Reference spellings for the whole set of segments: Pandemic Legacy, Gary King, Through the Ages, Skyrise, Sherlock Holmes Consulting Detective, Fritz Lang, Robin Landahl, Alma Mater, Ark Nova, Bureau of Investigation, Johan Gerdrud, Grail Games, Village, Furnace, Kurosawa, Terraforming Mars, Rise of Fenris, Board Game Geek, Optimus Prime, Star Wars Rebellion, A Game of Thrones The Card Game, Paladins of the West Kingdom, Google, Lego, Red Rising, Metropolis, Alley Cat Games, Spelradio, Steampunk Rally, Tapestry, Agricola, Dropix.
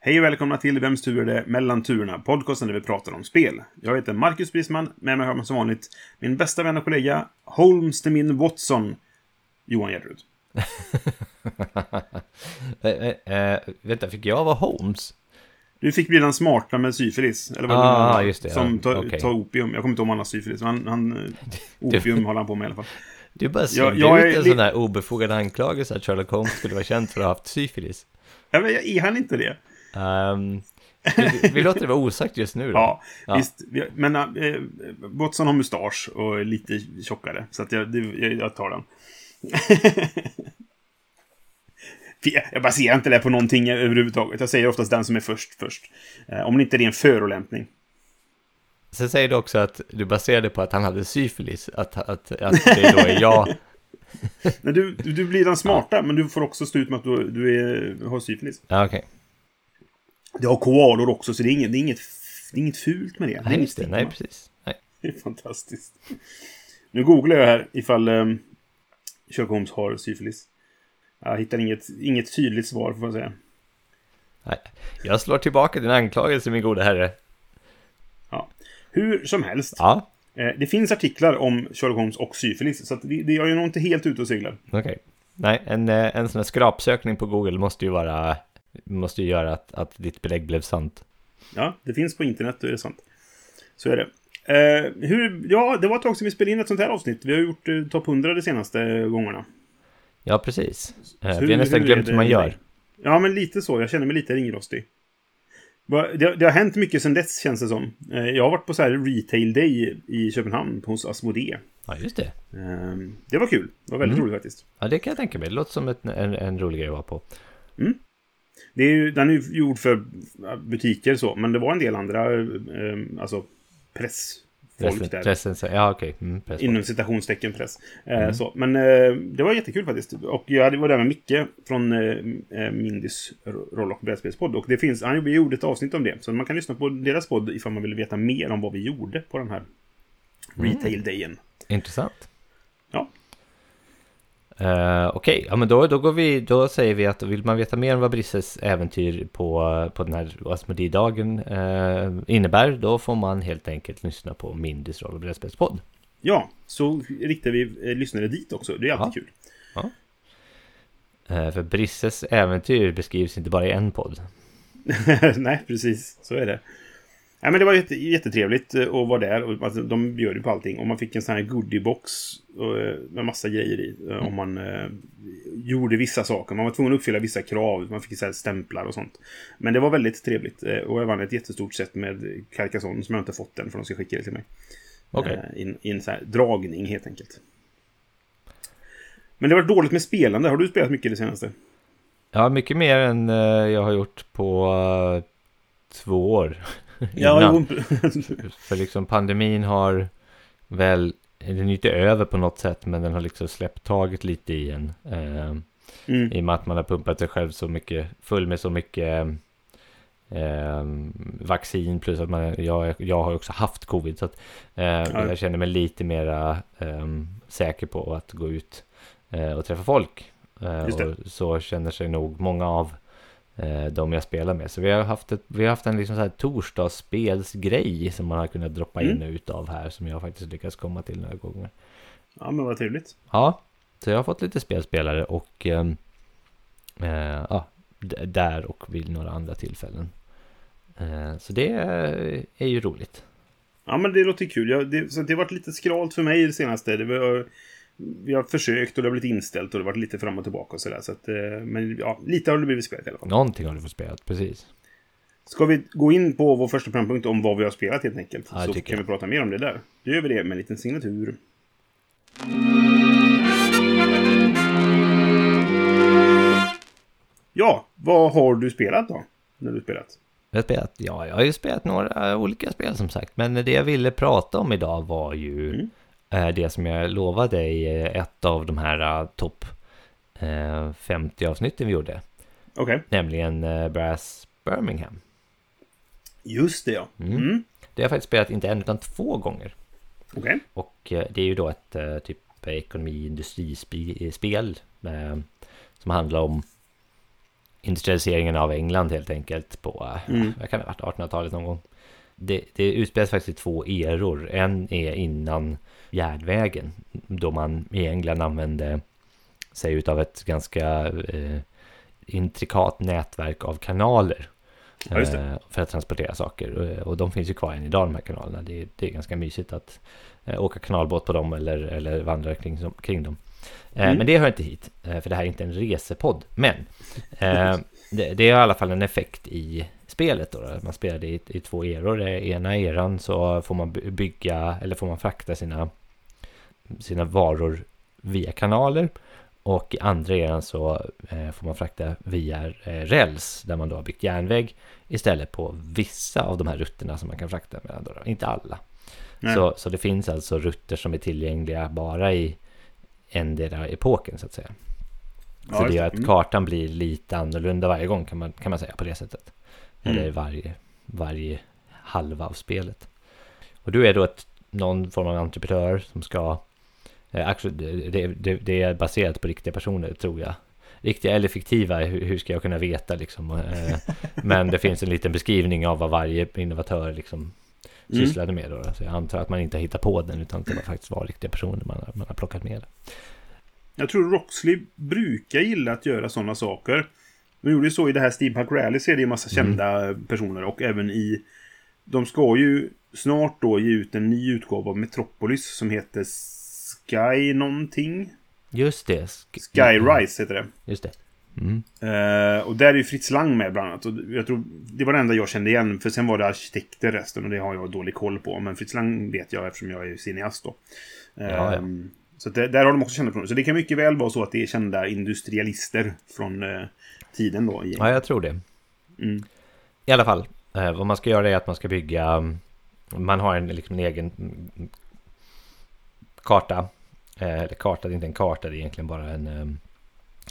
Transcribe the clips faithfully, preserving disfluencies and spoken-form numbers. Hej och välkomna till Vems tur är det mellan turerna, podcasten där vi pratar om spel. Jag heter Marcus Brisman, med mig har man som vanligt min bästa vän och kollega, Holmes de min Watson, Johan Gerdrud. äh, äh, vänta, fick jag vara Holmes? Du fick bli den smarta med syfilis, eller vad ah, det var, just det, som ja, tar, okay. tar opium. Jag kommer inte ihåg om han har syfilis, men han, han, opium håller han på med i alla fall. Du bara ser ut en li- sån här obefogad anklagelse att Sherlock Holmes skulle vara känd för att ha haft syfilis. Ja, men är han inte det? Um, vi, vi låter det vara osagt just nu då. Ja, ja, visst. Men äh, Watson har mustasch och är lite tjockare, så att jag, jag, jag tar den. Jag baserar inte det på någonting överhuvudtaget. Jag säger oftast den som är först först, om det inte är en förolämpning. Sen säger du också att du baserade på att han hade syfilis. Att, att, att det då är jag. Men du, du blir den smarta, ja. Men du får också stå ut med att du, du är, har syfilis. Ja, okej okay. Det har koalor också, så det är inget, det är inget, det är inget fult med det. Nej, det är inte, nej precis. Nej. Det är fantastiskt. Nu googlar jag här ifall um, Sherlock Holmes har syfilis. Jag hittar inget, inget tydligt svar, får man säga. Nej. Jag slår tillbaka din anklagelse, min goda herre. Ja. Hur som helst. Ja. Eh, det finns artiklar om Sherlock Holmes och syfilis, så att det, det är ju nog inte helt ute och seglar. Okej. Okay. Nej, en, en sån här skrapsökning på Google måste ju vara... måste ju göra att, att ditt belägg blev sant. Ja, det finns på internet och är det sant. Så är det. Eh, hur, ja, det var ett tag sedan vi spelade in ett sånt här avsnitt. Vi har gjort eh, topp hundra de senaste gångerna. Ja, precis. Eh, hur, vi har nästan glömt hur man gör. Ja, men lite så. Jag känner mig lite ringrostig. Det, det har hänt mycket sedan dess, känns det som. Eh, jag har varit på så här retail day i Köpenhamn hos Asmodee. Ja, just det. Eh, det var kul. Det var väldigt mm. roligt faktiskt. Ja, det kan jag tänka mig. Det låter som ett, en, en rolig grej att vara på. Mm. Det är ju, den är ju gjord för butiker så, men det var en del andra eh, alltså pressfolk pressen, där. Pressen, ja, okej. Okay. Mm, inom citationstecken press. Eh, mm. så. Men eh, det var jättekul faktiskt. Och jag var där med Micke från eh, Mindis Roll och Bredsbets podd. Och det finns, han gjorde ett avsnitt om det. Så man kan lyssna på deras podd ifall man vill veta mer om vad vi gjorde på den här mm. retail-dagen. Intressant. Ja. Uh, Okej, okay. Ja, men då, då, går vi, då säger vi att vill man veta mer om vad Brisses äventyr på, på den här Asmodee-dagen uh, innebär, då får man helt enkelt lyssna på Mindis Roll och Bredsbets podd. Ja, så riktar vi eh, lyssnare dit också, det är alltid ja. kul ja. uh, För Brisses äventyr beskrivs inte bara i en podd. Nej, precis, så är det. Ja, men det var jätte, jättetrevligt att vara där och alltså, de bjöd ju på allting och man fick en sån här goodiebox med massa grejer i mm. om man eh, gjorde vissa saker, man var tvungen att uppfylla vissa krav, man fick så här stämplar och sånt. Men det var väldigt trevligt och jag vann ett jättestort set med Carcassonne som jag inte fått än för de ska skicka det till mig. Okej. Okay. Eh, i en sån här dragning helt enkelt. Men det var dåligt med spelande. Har du spelat mycket det senaste? Ja, mycket mer än jag har gjort på två år. Ja, för liksom pandemin har väl, den är inte över på något sätt, men den har liksom släppt taget lite i en eh, mm. i och med att man har pumpat sig själv så mycket full med så mycket eh, vaccin, plus att man, jag, jag har också haft covid, så att eh, ja. jag känner mig lite mera eh, säker på att gå ut eh, och träffa folk eh, och så känner sig nog många av de jag spelar med. Så vi har haft, ett, vi har haft en liksom så här torsdagsspelsgrej som man har kunnat droppa in mm. ut av här, som jag faktiskt lyckats komma till några gånger. Ja, men vad trevligt. Ja, så jag har fått lite spelspelare och eh, eh, ja, d- där och vid några andra tillfällen. Eh, så det är, är ju roligt. Ja, men det låter kul. Jag, det, så det har varit lite skralt för mig det senaste. Det var... Vi har försökt och det har blivit inställt och det har varit lite fram och tillbaka och sådär. Så att, men ja, lite har det blivit spelat i alla fall. Någonting har du fått spelat, precis. Ska vi gå in på vår första programpunkt om vad vi har spelat helt enkelt? Ja, så kan jag. vi prata mer om det där. Då gör vi det med en liten signatur. Ja, vad har du spelat då? När du spelat? Jag har spelat, ja, jag har ju spelat några olika spel som sagt. Men det jag ville prata om idag var ju mm. eh, det som jag lovade i ett av de här uh, topp uh, femtio-avsnitten vi gjorde. Okay. Nämligen uh, Brass Birmingham. Just det, ja. Mm. Mm. Det har jag faktiskt spelat inte en utan två gånger. Okay. Och uh, det är ju då ett uh, typ ekonomi-industrispel uh, som handlar om industrialiseringen av England helt enkelt på, mm. jag kan ha varit artonhundratalet någon gång. Det, det utspelas faktiskt i två eror. En är innan järnvägen, då man i England använde sig utav ett ganska eh, intrikat nätverk av kanaler ja, just det. Eh, för att transportera saker. Och de finns ju kvar än idag, de här kanalerna. Det, det är ganska mysigt att eh, åka kanalbåt på dem eller, eller vandra kring, kring dem. Mm. Men det hör inte hit, för det här är inte en resepodd. Men eh, det, det är i alla fall en effekt i spelet då, man spelar det i, i två eror. I ena eran så får man bygga, eller får man frakta sina, sina varor via kanaler. Och i andra eran så eh, får man frakta via eh, räls, där man då har byggt järnväg istället på vissa av de här rutterna som man kan frakta med då, inte alla. Så, så det finns alltså rutter som är tillgängliga bara i än det där epoken så att säga. Så det gör att kartan blir lite annorlunda varje gång kan man, kan man säga på det sättet. Mm. Eller varje, varje halva av spelet. Och du är då ett, någon form av entreprenör som ska eh, det, det, det är baserat på riktiga personer tror jag. Riktiga eller fiktiva, hur, hur ska jag kunna veta liksom. Eh, men det finns en liten beskrivning av vad varje innovatör liksom Mm. sysslade med då. Så jag antar att man inte hittar på den utan att det var faktiskt var riktiga personer man har, man har plockat med. Jag tror Roxley brukar gilla att göra sådana saker. De gjorde ju så i det här Steampunk Rally så är det en massa kända mm. personer och även i de ska ju snart då ge ut en ny utgåva av Metropolis som heter Sky någonting. Just det. Sk- Skyrise heter det. Just det. Mm. Uh, och där är ju Fritz Lang med bland annat och jag tror, det var det enda jag kände igen. För sen var det arkitekter resten och det har jag dålig koll på. Men Fritz Lang vet jag eftersom jag är cineast då. uh, ja, ja. Så det, där har de också kända personer. Så det kan mycket väl vara så att det är kända industrialister från uh, tiden då i... Ja, jag tror det. mm. I alla fall, uh, vad man ska göra är att man ska bygga. Man har en, liksom en egen karta. uh, Eller karta, det är inte en karta. Det är egentligen bara en... Uh,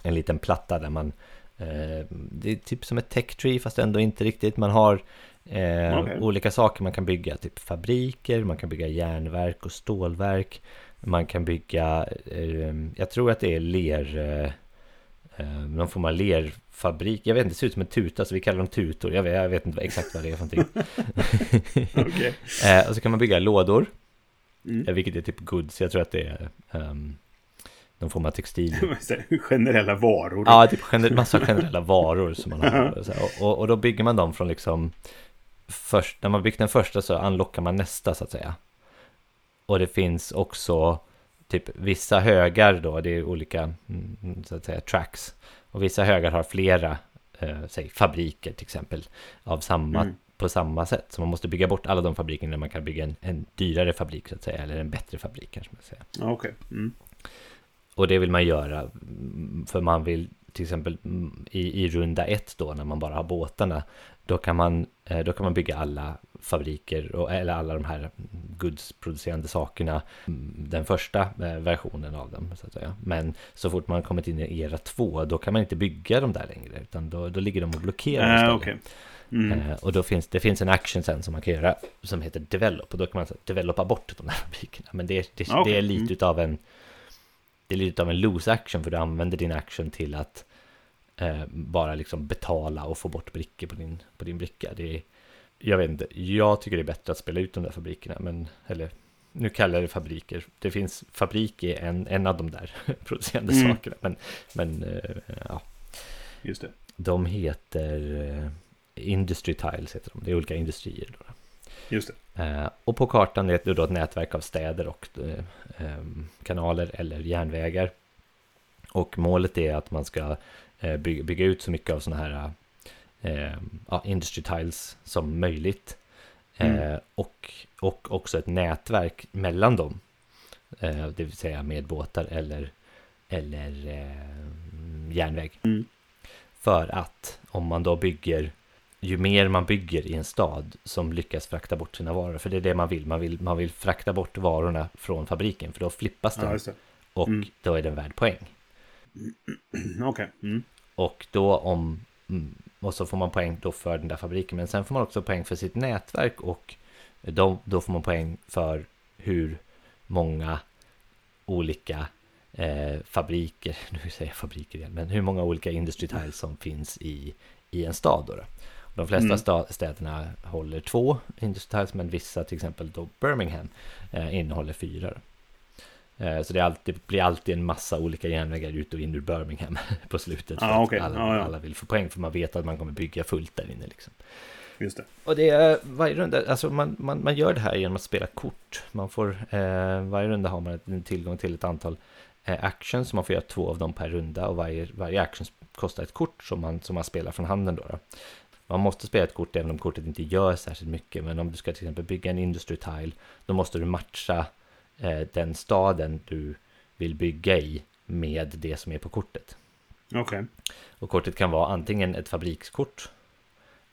en liten platta där man eh, det är typ som ett tech tree fast ändå inte riktigt. Man har eh, okay. olika saker man kan bygga, typ fabriker, man kan bygga järnverk och stålverk, man kan bygga eh, jag tror att det är ler eh, någon form av lerfabrik. Jag vet inte, det ser ut som en tuta så vi kallar dem tutor. Jag vet, jag vet inte exakt vad det är för någonting. okay. eh, Och så kan man bygga lådor, mm. vilket är typ goods. Jag tror att det är um, någon form av textil. generella varor. Ja, typ gener- massa generella varor som man har. Och, och, och då bygger man dem från liksom först, när man byggt den första så anlockar man nästa så att säga. Och det finns också typ vissa högar då, det är olika så att säga tracks. Och vissa högar har flera eh, säg, fabriker till exempel av samma, mm. på samma sätt. Så man måste bygga bort alla de fabrikerna när man kan bygga en, en dyrare fabrik så att säga, eller en bättre fabrik kanske man säger. Ja, okej. Okay. Mm. Och det vill man göra för man vill till exempel i, i runda ett då när man bara har båtarna då kan man, då kan man bygga alla fabriker och, eller alla de här goodsproducerande sakerna den första versionen av dem så att säga. Men så fort man kommit in i era två då kan man inte bygga dem där längre utan då, då ligger de och blockerar. Äh, okay. mm. Och då finns det finns en action sen som man kan göra som heter develop och då kan man developa bort de där fabrikerna. Men det, det, okay. det är lite mm. utav en Det är lite av en loose action för du använder din action till att eh, bara liksom betala och få bort brickor på din, på din bricka. Det är, jag vet inte, jag tycker det är bättre att spela ut de där fabrikerna. Men, eller, nu kallar jag det fabriker. Det finns fabrik i en, en av de där producerande mm. sakerna. Men, men eh, ja. Just det. De heter eh, Industry Tiles heter de. Det är olika industrier då. Just det. Eh, och på kartan är det då ett nätverk av städer och eh, kanaler eller järnvägar. Och målet är att man ska eh, bygga, bygga ut så mycket av såna här eh, ja, industry tiles som möjligt. Mm. Eh, och, och också ett nätverk mellan dem. Eh, det vill säga med båtar eller, eller eh, järnväg. Mm. För att om man då bygger ju mer man bygger i en stad som lyckas frakta bort sina varor, för det är det man vill. Man vill, man vill frakta bort varorna från fabriken, för då flippas den. Ja, just det. Och mm. då är den värd poäng. Okej. Okay. Mm. Och då om... Och så får man poäng då för den där fabriken. Men sen får man också poäng för sitt nätverk. Och då, då får man poäng för hur många olika eh, fabriker... Nu säger jag fabriker igen. Men hur många olika industry tiles som finns i, i en stad då. då. De flesta mm. sta, städerna håller två industry tiles. Men vissa, till exempel då Birmingham, eh, innehåller fyra då. Så det, alltid, det blir alltid en massa olika järnvägar ut och in ur Birmingham på slutet. Ah, okay. alla, ah, ja. alla vill få poäng, för man vet att man kommer bygga fullt där inne. Liksom. Just det. Och det är varje runda, alltså man, man, man gör det här genom att spela kort. Man får, eh, varje runda har man en tillgång till ett antal eh, actions, så man får göra två av dem per runda. Och varje, varje action kostar ett kort som man, som man spelar från handen. Då, då. Man måste spela ett kort även om kortet inte gör särskilt mycket. Men om du ska till exempel bygga en industry tile, då måste du matcha den staden du vill bygga i med det som är på kortet. Okej. Okay. Och kortet kan vara antingen ett fabrikskort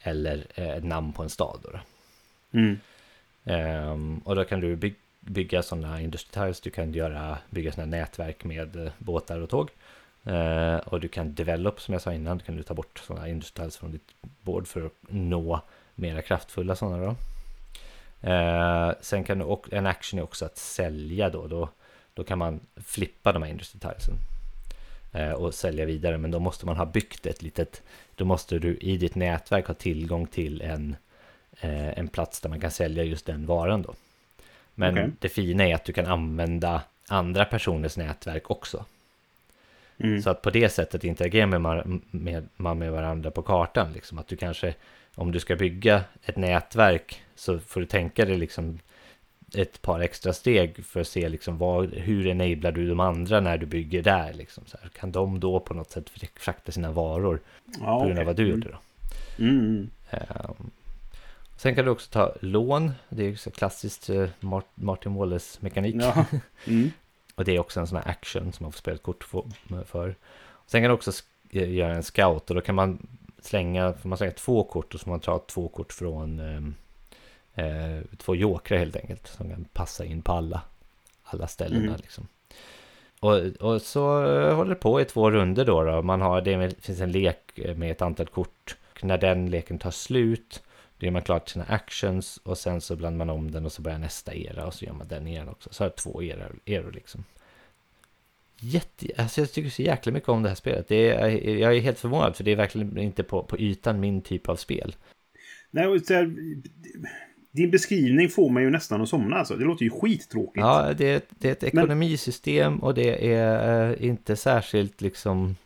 eller ett namn på en stad. Då. Mm. Um, och då kan du by- bygga sådana industrier. Du kan göra, bygga sådana nätverk med båtar och tåg. Uh, och du kan develop, som jag sa innan, du kan du ta bort sådana industrier från ditt bord för att nå mera kraftfulla sådana då. Eh, sen kan du, en action är också att sälja då, då, då kan man flippa de här industry tilesen eh, och sälja vidare, men då måste man ha byggt ett litet, då måste du i ditt nätverk ha tillgång till en, eh, en plats där man kan sälja just den varan då. Men okay. det fina är att du kan använda andra personers nätverk också. Mm. Så att på det sättet interagerar man med, med, med, med varandra på kartan liksom, att du kanske, om du ska bygga ett nätverk så får du tänka dig liksom ett par extra steg för att se liksom vad, hur enablar du de andra när du bygger där liksom. Så här, kan de då på något sätt frakta sina varor ja, på grund av vad du gjorde då? Mm. Mm. Um, sen kan du också ta lån, det är ju så klassiskt uh, Martin Wallers mekanik. Ja. Mm. Och det är också en sån här action som man får spela ett kort för. Sen kan du också sk- göra en scout, och då kan man slänga, får man slänga två kort, och så får man ta två kort från eh, två jokrar helt enkelt som kan passa in på alla, alla ställena mm. liksom. Och, och så håller det på i två runder då, då. Man har, det med, finns en lek med ett antal kort, och när den leken tar slut då är man klar till sina actions, och sen så blandar man om den och så börjar nästa era, och så gör man den igen också. Så har jag två eror, eror liksom. Jätte, alltså jag tycker så jäkla mycket om det här spelet. Det är, jag är helt förvånad, för det är verkligen inte på, på ytan min typ av spel. Nej, här, din beskrivning får mig ju nästan att somna. Alltså. Det låter ju skittråkigt. Ja, det, det är ett ekonomisystem. Men... och det är inte särskilt liksom...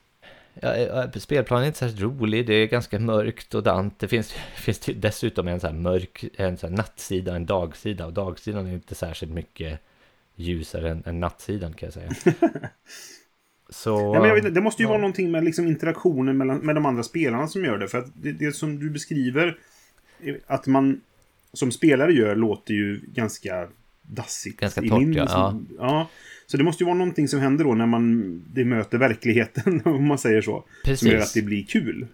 Ja, spelplanen är inte särskilt rolig, det är ganska mörkt och dant. Det finns, finns dessutom en så här mörk, en så här nattsida och en dagsida, och dagsidan är inte särskilt mycket ljusare än, än nattsidan kan jag säga. Så, ja, men jag vet, det måste ju ja. vara någonting med liksom interaktionen mellan, med de andra spelarna som gör det, för att det, det som du beskriver att man som spelare gör låter ju ganska dassigt. Ganska torrt, min, ja. Som, ja. Så det måste ju vara någonting som händer då när man det möter verkligheten, om man säger så. Precis. Som gör att det blir kul.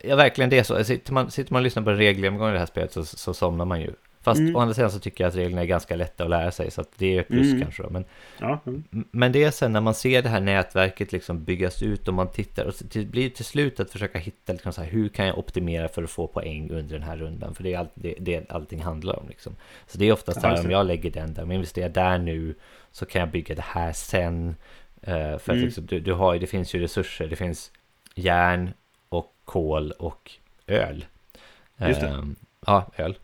Ja, verkligen det är så. Sitter man, sitter man och lyssnar på regelgenomgången i det här spelet så, så somnar man ju. Fast mm. å andra sidan så tycker jag att reglerna är ganska lätta att lära sig, så att det är plus mm. kanske. Då. Men, ja. mm. men det är sen när man ser det här nätverket liksom byggas ut och man tittar, och det blir till slut att försöka hitta liksom, så här, hur kan jag optimera för att få poäng under den här rundan? För det är allt, det, det allting handlar om. Liksom. Så det är oftast ja, här, om jag lägger den där, om jag investerar där nu så kan jag bygga det här sen. Uh, för att, mm. liksom, du, du har, det finns ju resurser, det finns järn och kol och öl. Just det. Uh, ja, öl.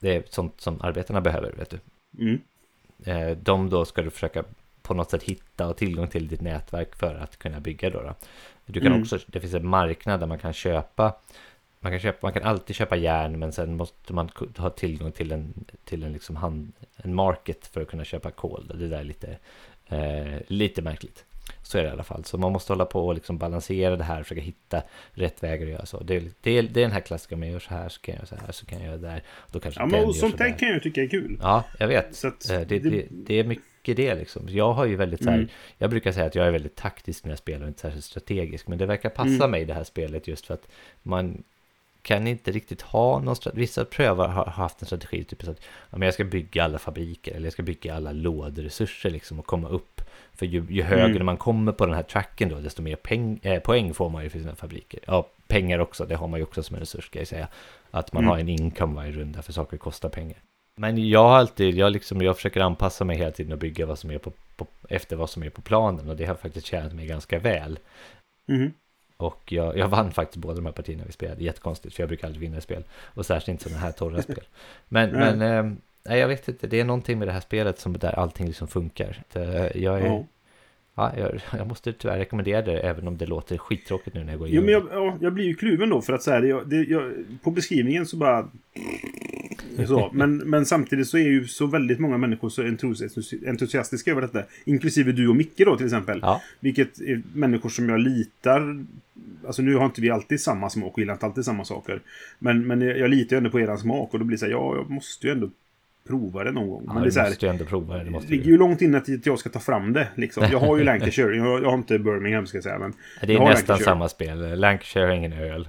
Det är sånt som arbetarna behöver, vet du. Mm. De då ska du försöka på något sätt hitta och tillgång till ditt nätverk för att kunna bygga då. då. Du kan mm. också, det finns en marknad där man kan köpa, man kan köpa, man kan alltid köpa järn, men sen måste man ha tillgång till en, till en liksom hand, en market för att kunna köpa kol. Det där är lite, eh, lite märkligt. Så är det i alla fall. Så man måste hålla på och liksom balansera det här och försöka hitta rätt vägar att göra så. Det är, det är, det är den här klassiken med att så här så kan jag så här så kan jag där. Då kanske ja, men sånt där kan jag tycka är kul. Ja, jag vet. Så att det, det... Det, det är mycket det liksom. Jag har ju väldigt så här, mm. jag brukar säga att jag är väldigt taktisk när jag spelar och inte särskilt strategisk. Men det verkar passa mm. mig i det här spelet just för att man kan inte riktigt ha någon strategi. Vissa prövar har haft en strategi typ så att ja, men jag ska bygga alla fabriker eller jag ska bygga alla lådresurser liksom och komma upp. För ju, ju högre mm. man kommer på den här tracken då, desto mer peng, eh, poäng får man ju för sina fabriker. Ja, pengar också, det har man ju också som en resurs ska jag säga. Att man mm. har en income varje runda för saker kostar pengar. Men jag har alltid, jag, liksom, jag försöker anpassa mig hela tiden och bygga vad som är på, på, efter vad som är på planen. Och det har faktiskt tjänat mig ganska väl. Mm. Och jag, jag vann faktiskt båda de här partierna vi spelade. Jättekonstigt, för jag brukar aldrig vinna i spel. Och särskilt inte sådana här torra spel. Men, mm. men eh, nej, jag vet inte, det är någonting med det här spelet som där allting liksom funkar. Jag, är, mm. ja, jag, jag måste tyvärr rekommendera det, även om det låter skittråkigt nu när jag går in. Jo, men jag, ja, jag blir ju kluven då, för att så här, jag, det, jag, på beskrivningen så bara... Så, men, men samtidigt så är ju så väldigt många människor så entusiastiska över detta, inklusive du och Micke då till exempel, ja. Vilket är människor som jag litar, alltså nu har inte vi alltid samma smak och gillar inte alltid samma saker, men, men jag litar ju ändå på eran smak och då blir det så här, ja jag måste ju ändå prova det någon gång. Ja, men det är så här, måste ju ändå prova det, det måste ligger ju långt innan att jag ska ta fram det liksom. Jag har ju Lancashire, jag, jag har inte Birmingham ska jag säga, men det är nästan samma spel. Lancashire har ingen öl,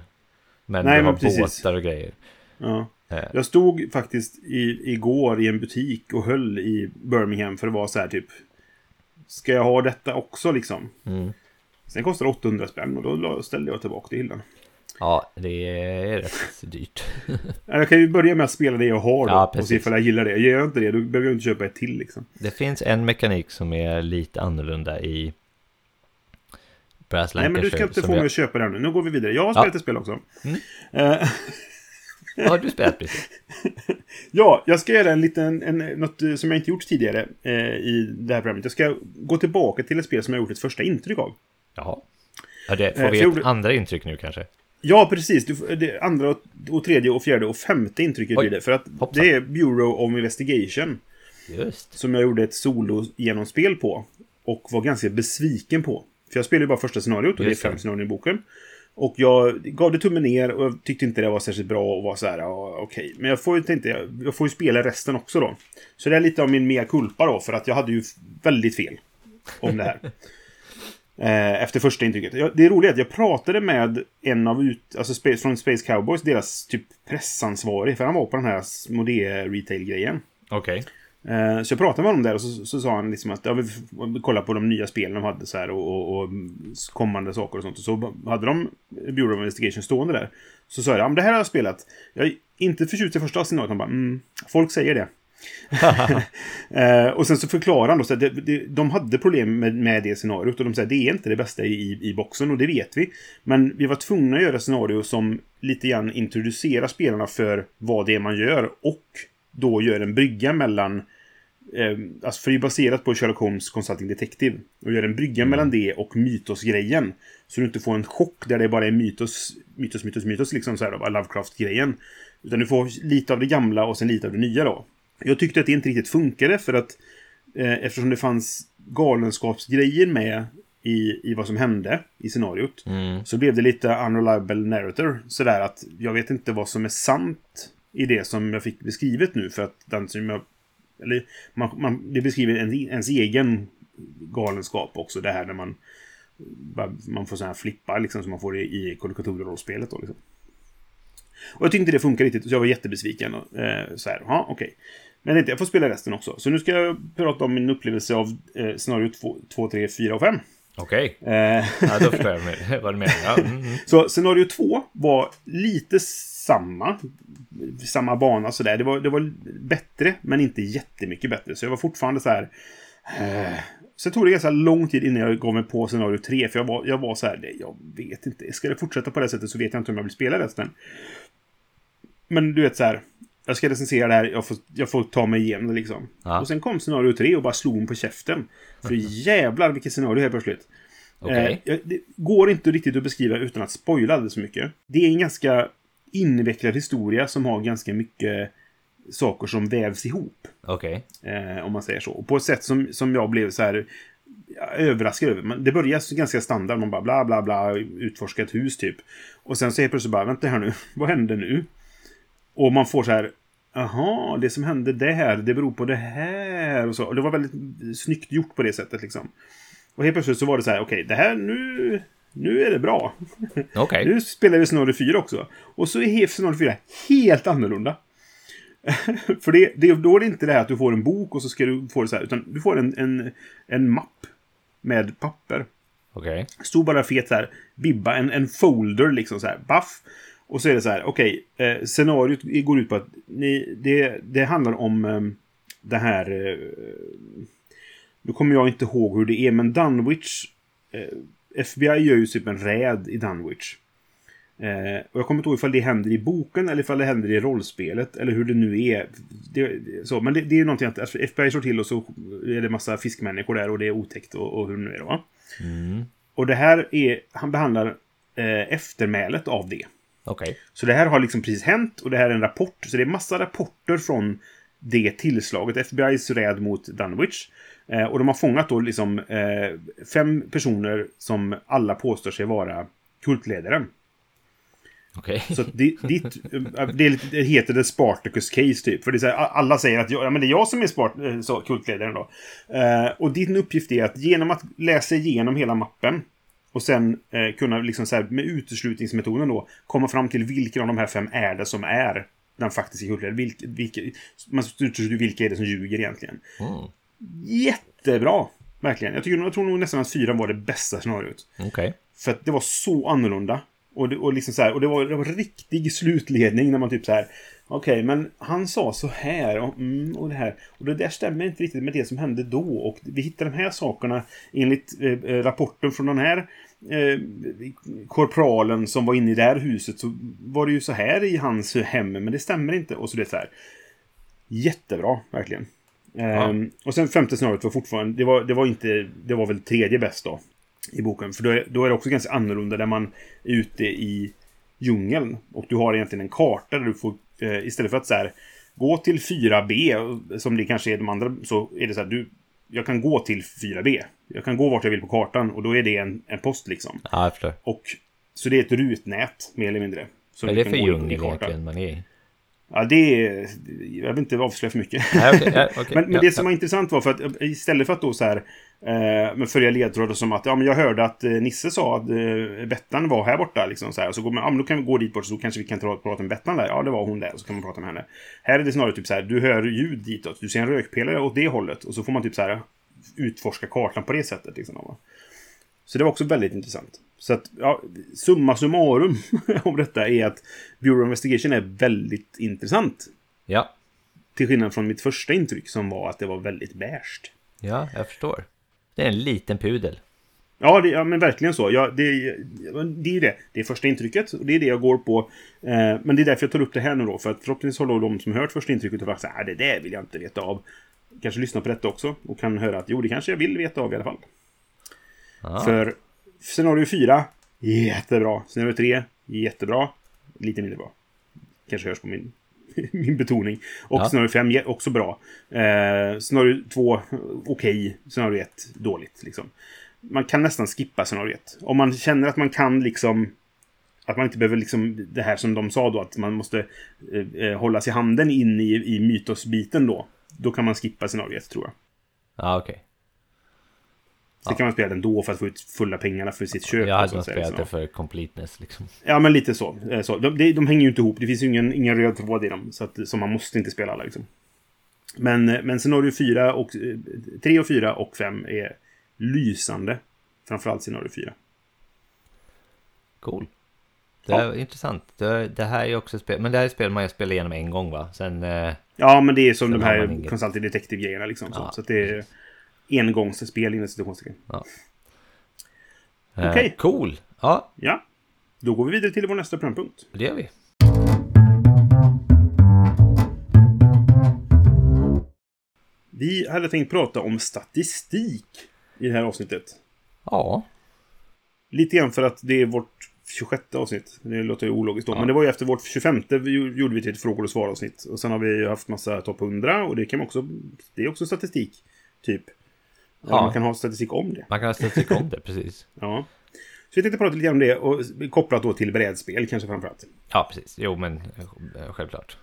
men nej, du har men båtar och grejer. Ja. Jag stod faktiskt i, igår i en butik och höll i Birmingham för det var så här typ, ska jag ha detta också liksom? Mm. Sen kostar det åttahundra spänn och då ställde jag tillbaka till hyllan. Ja, det är rätt dyrt. Jag kan ju börja med att spela det jag har då, ja, och se ifall jag gillar det. Gör jag inte det, då behöver jag inte köpa ett till liksom. Det finns en mekanik som är lite annorlunda i Brass. Nej, men du ska inte få jag... mig att köpa det nu. Nu går vi vidare. Jag har spelat ja. ett spel också. Mm. Har du spelat precis? Ja, jag ska göra en liten, en, något som jag inte gjort tidigare eh, i det här programmet. Jag ska gå tillbaka till ett spel som jag gjort ett första intryck av. Jaha. Ja, det får vi eh, ett gjorde... andra intryck nu kanske? Ja, precis. Du, det, andra och, och tredje och fjärde och femte intrycket blir det. För att hoppsan. Det är Bureau of Investigation. Just. Som jag gjorde ett solo genomspel på. Och var ganska besviken på. För jag spelade ju bara första scenariot och just det är fem scenarion i boken. Och jag gav det tummen ner och jag tyckte inte det var särskilt bra och var så här, ja, okej. Okay. Men jag får, ju, tänkte, jag får ju spela resten också då. Så det är lite av min mea culpa då, för att jag hade ju väldigt fel om det här. eh, efter första intrycket. Jag, det är roligt att jag pratade med en av ut, alltså space, från Space Cowboys, deras typ pressansvarig, för han var på den här Asmodee retail-grejen. Okej. Okay. Så jag pratade med honom där och så, så sa han liksom att ja, vi kollar på de nya spelen de hade så här och, och, och kommande saker och sånt. Och så hade de Bureau of Investigation stående där. Så sa jag, ja men det här har jag spelat. Jag är inte förtjust i första scenariot. Han bara, mm, folk säger det. Och sen så förklarar han då så att det, det, de hade problem med, med det scenariot. Och de säger det är inte det bästa i, i boxen och det vet vi. Men vi var tvungna att göra scenario som lite grann introducerar spelarna för vad det är man gör och då gör en brygga mellan eh, alltså för det är baserat på Sherlock Holmes Consulting Detective och gör en brygga mm. mellan det och mytosgrejen så du inte får en chock där det bara är mytos mytos, mytos, mytos liksom så här Lovecraft-grejen utan du får lite av det gamla och sen lite av det nya då. Jag tyckte att det inte riktigt funkade för att eh, eftersom det fanns galenskapsgrejer med i, i vad som hände i scenariot mm. så blev det lite unreliable narrator sådär att jag vet inte vad som är sant i det som jag fick beskrivet nu för att den som jag, eller man, man, det beskriver en, ens egen galenskap också det här när man man får så här flippa liksom som man får i, i kollekatorer-rollspelet då liksom. Och jag tyckte inte det funkar riktigt så jag var jättebesviken och eh, så här, ja okej. Okay. Men inte jag får spela resten också. Så nu ska jag prata om min upplevelse av eh, scenario två, tre, fyra och fem. Okej. Okay. Eh. Ja, då förstår jag mig. Vad du menar. Ja. Mm, mm. Så scenario två var lite samma samma bana så där. Det var det var bättre men inte jättemycket bättre. Så jag var fortfarande så här eh. så tog det ganska lång tid innan jag gav mig på scenario tre för jag var jag var så här jag vet inte. Ska det fortsätta på det sättet så vet jag inte om jag vill spela resten. Men du vet så här jag ska recensera det här, jag får, jag får ta mig igenom det liksom. Ja. Och sen kom scenario tre och bara slog hon på käften. För jävlar vilket scenario helt plötsligt. Okay. Eh, det går inte riktigt att beskriva utan att spoila det så mycket. Det är en ganska invecklad historia som har ganska mycket saker som vävs ihop. Okej. Okay. Eh, om man säger så. Och på ett sätt som, som jag blev så här överraskad över. Men det börjar så ganska standard. Man bara bla bla bla, utforska ett hus typ. Och sen så är det plötsligt bara, vänta här nu, vad händer nu? Och man får så här, aha, det som hände det här, det beror på det här och så. Och det var väldigt snyggt gjort på det sättet liksom. Och helt plötsligt så var det så här, okej, okay, det här nu nu är det bra. Okay. Nu spelar vi Scenario fyra också. Och så är Scenario fyra helt annorlunda. För det, det, då är det inte det här att du får en bok och så ska du få det så här, utan du får en, en, en mapp med papper. Okej. Okay. Stod bara fet så här, bibba, en, en folder liksom så här, baff. Och så är det så här, okej, okay, eh, scenariot går ut på att ni, det, det handlar om eh, det här, eh, nu kommer jag inte ihåg hur det är, men Dunwich, eh, F B I gör ju typ en räd i Dunwich. Eh, och jag kommer inte ihåg ifall det händer i boken eller ifall det händer i rollspelet eller hur det nu är. Det, så, men det, det är ju någonting att alltså, F B I slår till och så är det massa fiskmänniskor där och det är otäckt och, och hur det nu är det, va? Mm. Och det här är, han behandlar eh, eftermälet av det. Okay. Så det här har liksom precis hänt och det här är en rapport. Så det är massa rapporter från det tillslaget. F B I's räd mot Dunwich. Eh, och de har fångat då liksom eh, fem personer som alla påstår sig vara kultledaren. Okay. Så det, det, det, det heter det Spartacus case typ. För det är så här, alla säger att jag, ja, men det är jag som är Spart- så, kultledaren då. Eh, och din uppgift är att genom att läsa igenom hela mappen och sen eh, kunna liksom så här, med uteslutningsmetoden då komma fram till vilken av de här fem är det som är den faktiska kultledaren. Vilk, vilka, man utesluter vilka är det som ljuger egentligen. Mm. Jättebra, verkligen. Jag, tycker, jag tror nog nästan att fyran var det bästa scenariot. Okay. För att det var så annorlunda. Och det, och liksom så här, och det var, det var riktig slutledning när man typ så här, okej, okay, men han sa så här och, mm, och det här. Och det där stämmer inte riktigt med det som hände då. Och vi hittar de här sakerna enligt eh, rapporten från den här eh, korpralen som var inne i det här huset. Så var det ju så här i hans hem, men det stämmer inte. Och så det är så här, jättebra, verkligen. Ja. Ehm, och sen femte scenariot var fortfarande, det var, det var inte, det var väl tredje bäst då. I boken, för då är, då är det också ganska annorlunda där man är ute i djungeln och du har egentligen en karta där du får, eh, istället för att så här, gå till fyra B som det kanske är de andra, så är det så här, du, jag kan gå till fyra B, jag kan gå vart jag vill på kartan och då är det en, en post liksom. Ja, förstår. Och så det är ett rutnät mer eller mindre. Så är det för djungel egentligen man är? Ja, det är, jag vill inte avslöja för mycket. Nej, okay, yeah, okay. men, men yeah, det som var yeah. intressant var för att istället för att då så här eh, följa ledtrådar som att ja, men jag hörde att eh, Nisse sa att eh, Bettan var här borta liksom, så här, och så går man, ja, men då kan vi gå dit bort så kanske vi kan ta, prata med Bettan där. Ja, det var hon där, så kan man prata med henne. Här är det snarare typ så här, du hör ljud ditåt, du ser en rökpelare åt det hållet och så får man typ så här utforska kartan på det sättet liksom, va? Så det var också väldigt intressant. Så att, ja, summa summarum om detta är att Bureau of Investigation är väldigt intressant. Ja. Till skillnad från mitt första intryck som var att det var väldigt bärst. Ja, jag förstår. Det är en liten pudel. Ja, det, ja men verkligen så. Ja, det, det är ju det. Det är första intrycket och det är det jag går på. Eh, men det är därför jag tar upp det här nu då. För att förhoppningsvis håller de som hört första intrycket och faktiskt att det där vill jag inte veta av. Kanske lyssna på detta också och kan höra att jo, det kanske jag vill veta av i alla fall. Ah. För scenario fyra, jättebra. Scenario tre, jättebra. Lite mindre bra. Kanske hörs på min, min betoning. Och ja. Scenario fem, också bra. eh, Scenario två, okej okay. Scenario ett, dåligt liksom. Man kan nästan skippa scenario ett om man känner att man kan liksom, att man inte behöver liksom det här som de sa då, att man måste eh, hålla sig handen in i, i mytosbiten då. Då kan man skippa scenario ett, tror jag. Ja, ah, okej okay. Så ja. Kan man spela den då för att få ut fulla pengarna för sitt köp. Jag hade man spelat det för completeness liksom. Ja, men lite så, så. De, de, de hänger ju inte ihop, det finns ju ingen, ingen röd tråd i dem. Så, att, så man måste inte spela alla liksom. Men, men scenario fyra och, tre och fyra och fem är lysande. Framförallt scenario fyra. Cool. Det är ja. Intressant. Det, det här är också spel, men det här är spel man spelar igenom en gång, va? Sen, ja, men det är som de här Consulting Detective-grejerna liksom, ja, så. Så att det är engångsspel inom situationstecken. Ja. Okej. Okay. Cool. Ja. Ja. Då går vi vidare till vår nästa programpunkt. Det gör vi. Vi hade tänkt prata om statistik i det här avsnittet. Ja. Lite grann för att det är vårt tjugosjätte avsnitt. Det låter ju ologiskt då. Ja. Men det var ju efter vårt tjugofemte vi gjorde vi till ett frågor- och svaravsnitt. Och sen har vi haft massa topp hundra och det kan man också, det är också statistik typ. Ja. Man kan ha statistik om det. Man kan ha statistik om det, precis. Ja. Så vi tänkte prata lite om det och kopplat då till brädspel kanske framförallt. Ja, precis. Jo, men självklart.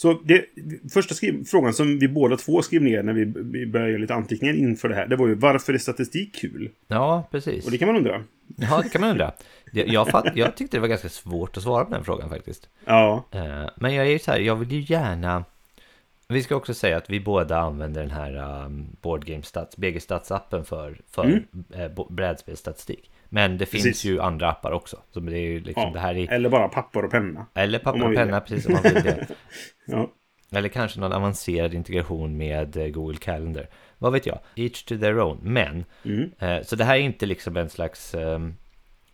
Så det, första skriv- frågan som vi båda två skrev ner när vi började göra lite anteckningar inför det här, det var ju varför är statistik kul? Ja, precis. Och det kan man undra. Ja, det kan man undra. Jag, fatt, jag tyckte det var ganska svårt att svara på den frågan faktiskt. Ja. Men jag är ju så här, jag vill ju gärna... Vi ska också säga att vi båda använder den här um, Board Game Stats, B G Stats-appen för, för mm. eh, brädspelsstatistik. Men det finns precis. ju andra appar också. Så det är ju liksom ja. det här i... Eller bara papper och penna. Eller papper och penna, precis som man vill det. Ja. Eller kanske någon avancerad integration med Google Calendar. Vad vet jag? Each to their own. Men, mm. eh, så det här är inte liksom en slags, eh,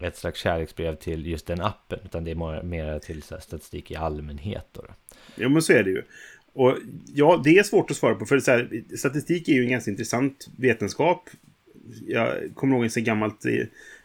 ett slags kärleksbrev till just den appen. Utan det är mer till så här, statistik i allmänhet. Då. Ja, men så är det ju. Och ja, det är svårt att svara på, för så här, statistik är ju en ganska intressant vetenskap. Jag kommer ihåg en så gammalt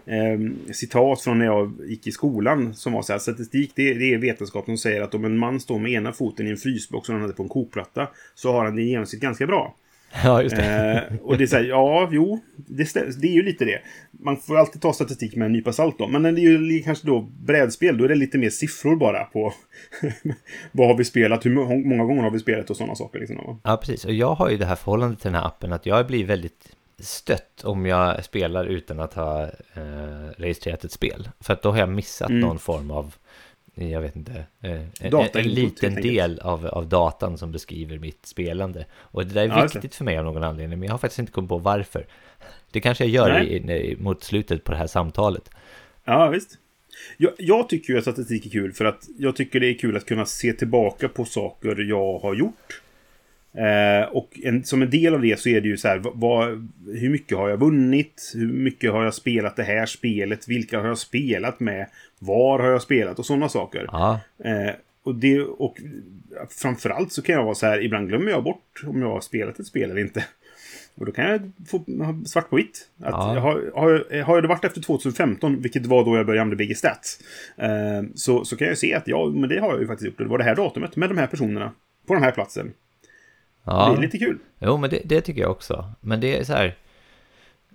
eh, citat från när jag gick i skolan som var så här, statistik det, det är vetenskap som säger att om en man står med ena foten i en frysbox och den hade på en koplatta så har han det i genomsnitt ganska bra. Ja, just det. Eh, och det är så här, ja, jo, det, det är ju lite det. Man får alltid ta statistik med en nypa salt då. Men när det är ju kanske då brädspel, då är det lite mer siffror bara på vad har vi spelat, hur många gånger har vi spelat och sådana saker. Liksom. Ja, precis. Och jag har ju det här förhållandet till den här appen att jag blir väldigt stött om jag spelar utan att ha eh, registrerat ett spel. För att då har jag missat mm. någon form av, jag vet inte, en, en, en liten del av, av datan som beskriver mitt spelande. Och det där är ja, viktigt okay. för mig av någon anledning, men jag har faktiskt inte kommit på varför. Det kanske jag gör i, i, mot slutet på det här samtalet. Ja, visst. Jag, jag tycker ju att statistik är kul för att jag tycker det är kul att kunna se tillbaka på saker jag har gjort. Eh, och en, som en del av det så är det ju så här, vad, hur mycket har jag vunnit, hur mycket har jag spelat det här spelet, vilka har jag spelat med, var har jag spelat och sådana saker. eh, och, det, och framförallt så kan jag vara så här, ibland glömmer jag bort om jag har spelat ett spel eller inte, och då kan jag få svart på vitt att ja. jag har, har, har jag det varit efter tjugo femton, vilket var då jag började använda B G Stats, eh, så, så kan jag se att ja, men det har jag ju faktiskt gjort, det var det här datumet med de här personerna på den här platsen. Ja. Det är lite kul. Jo, men det, det tycker jag också. Men det är så här,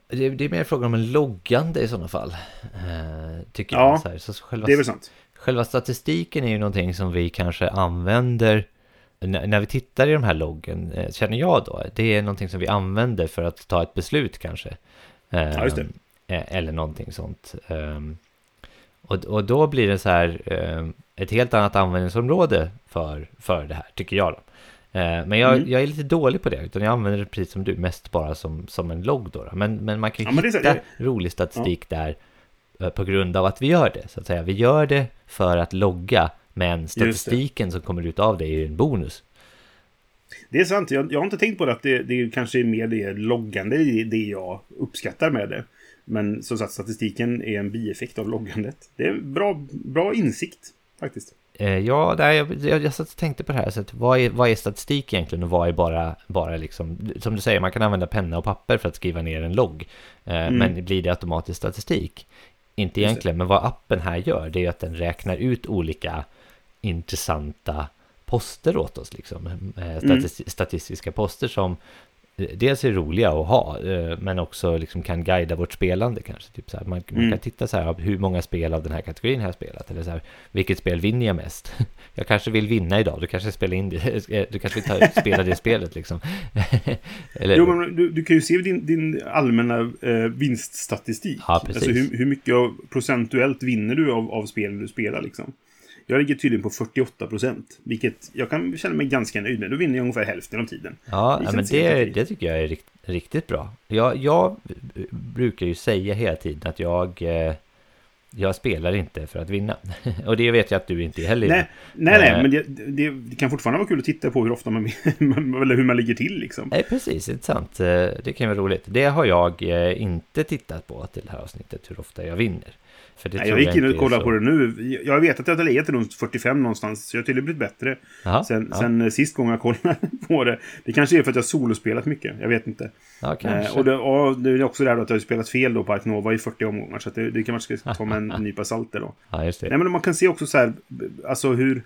det, det är mer frågan om en loggande i sådana fall. Eh, tycker ja, jag så här. Så själva, det är väl sant. Själva statistiken är ju någonting som vi kanske använder när, när vi tittar i de här loggen, eh, känner jag då. Det är någonting som vi använder för att ta ett beslut kanske. Eh, ja, just det. Eh, eller någonting sånt. Eh, och, och då blir det så här eh, ett helt annat användningsområde för, för det här, tycker jag då. Men jag, mm. jag är lite dålig på det, utan jag använder det precis som du, mest bara som, som en logg då. Men, men man kan ju ja, hitta det, det... rolig statistik ja. där på grund av att vi gör det, så att säga. Vi gör det för att logga, men statistiken som kommer ut av det är ju en bonus. Det är sant, jag, jag har inte tänkt på det, att det, det kanske är mer det loggande i det jag uppskattar med det. Men så att statistiken är en bieffekt av loggandet. Det är bra, bra insikt faktiskt. Ja, där jag, jag, jag tänkte på det här, så att vad, är, vad är statistik egentligen och vad är bara, bara liksom, som du säger, man kan använda penna och papper för att skriva ner en logg, eh, mm. men blir det automatisk statistik? Inte egentligen, men vad appen här gör, det är att den räknar ut olika intressanta poster åt oss, liksom. eh, statis, mm. statistiska poster som dels är roliga att ha, eh, men också liksom kan guida vårt spelande kanske. Typ så här, man, mm. man kan titta så här, hur många spel av den här kategorin har jag spelat, eller så här, vilket spel vinner jag mest? Jag kanske vill vinna idag, du kanske spelar in det, du kanske vill ta, spela det spelet liksom. Eller, jo, men du, du kan ju se din, din allmänna eh, vinststatistik. Ja, alltså hur, hur mycket procentuellt vinner du av, av spel du spelar liksom. Jag ligger tydligen på fyrtioåtta procent, vilket jag kan känna mig ganska nöjd med. Då vinner jag ungefär hälften av tiden. Ja, men det, det tycker jag är rikt, riktigt bra. Jag, jag brukar ju säga hela tiden att jag, jag spelar inte för att vinna. Och det vet jag att du inte heller. Nej, nej, nej, men det, det, det kan fortfarande vara kul att titta på hur ofta man, eller hur man ligger till. Liksom. Nej, precis, inte sant. Det kan vara roligt. Det har jag inte tittat på till det här avsnittet, hur ofta jag vinner. Nej, jag gick in och kollade så... på det nu. Jag vet att jag har legat runt fyrtiofem någonstans, så jag har tydligen blivit bättre. Aha, sen, ja. sen sist gången jag kollade på det. Det kanske är för att jag har solospelat mycket, jag vet inte. Ja, eh, och, det, och det är också där då att jag har spelat fel då på Ark Nova i fyrtio omgångar, så att det, det kan man ska ta med en nypa salt då. Ja, just det. Nej, men man kan se också så här, alltså hur,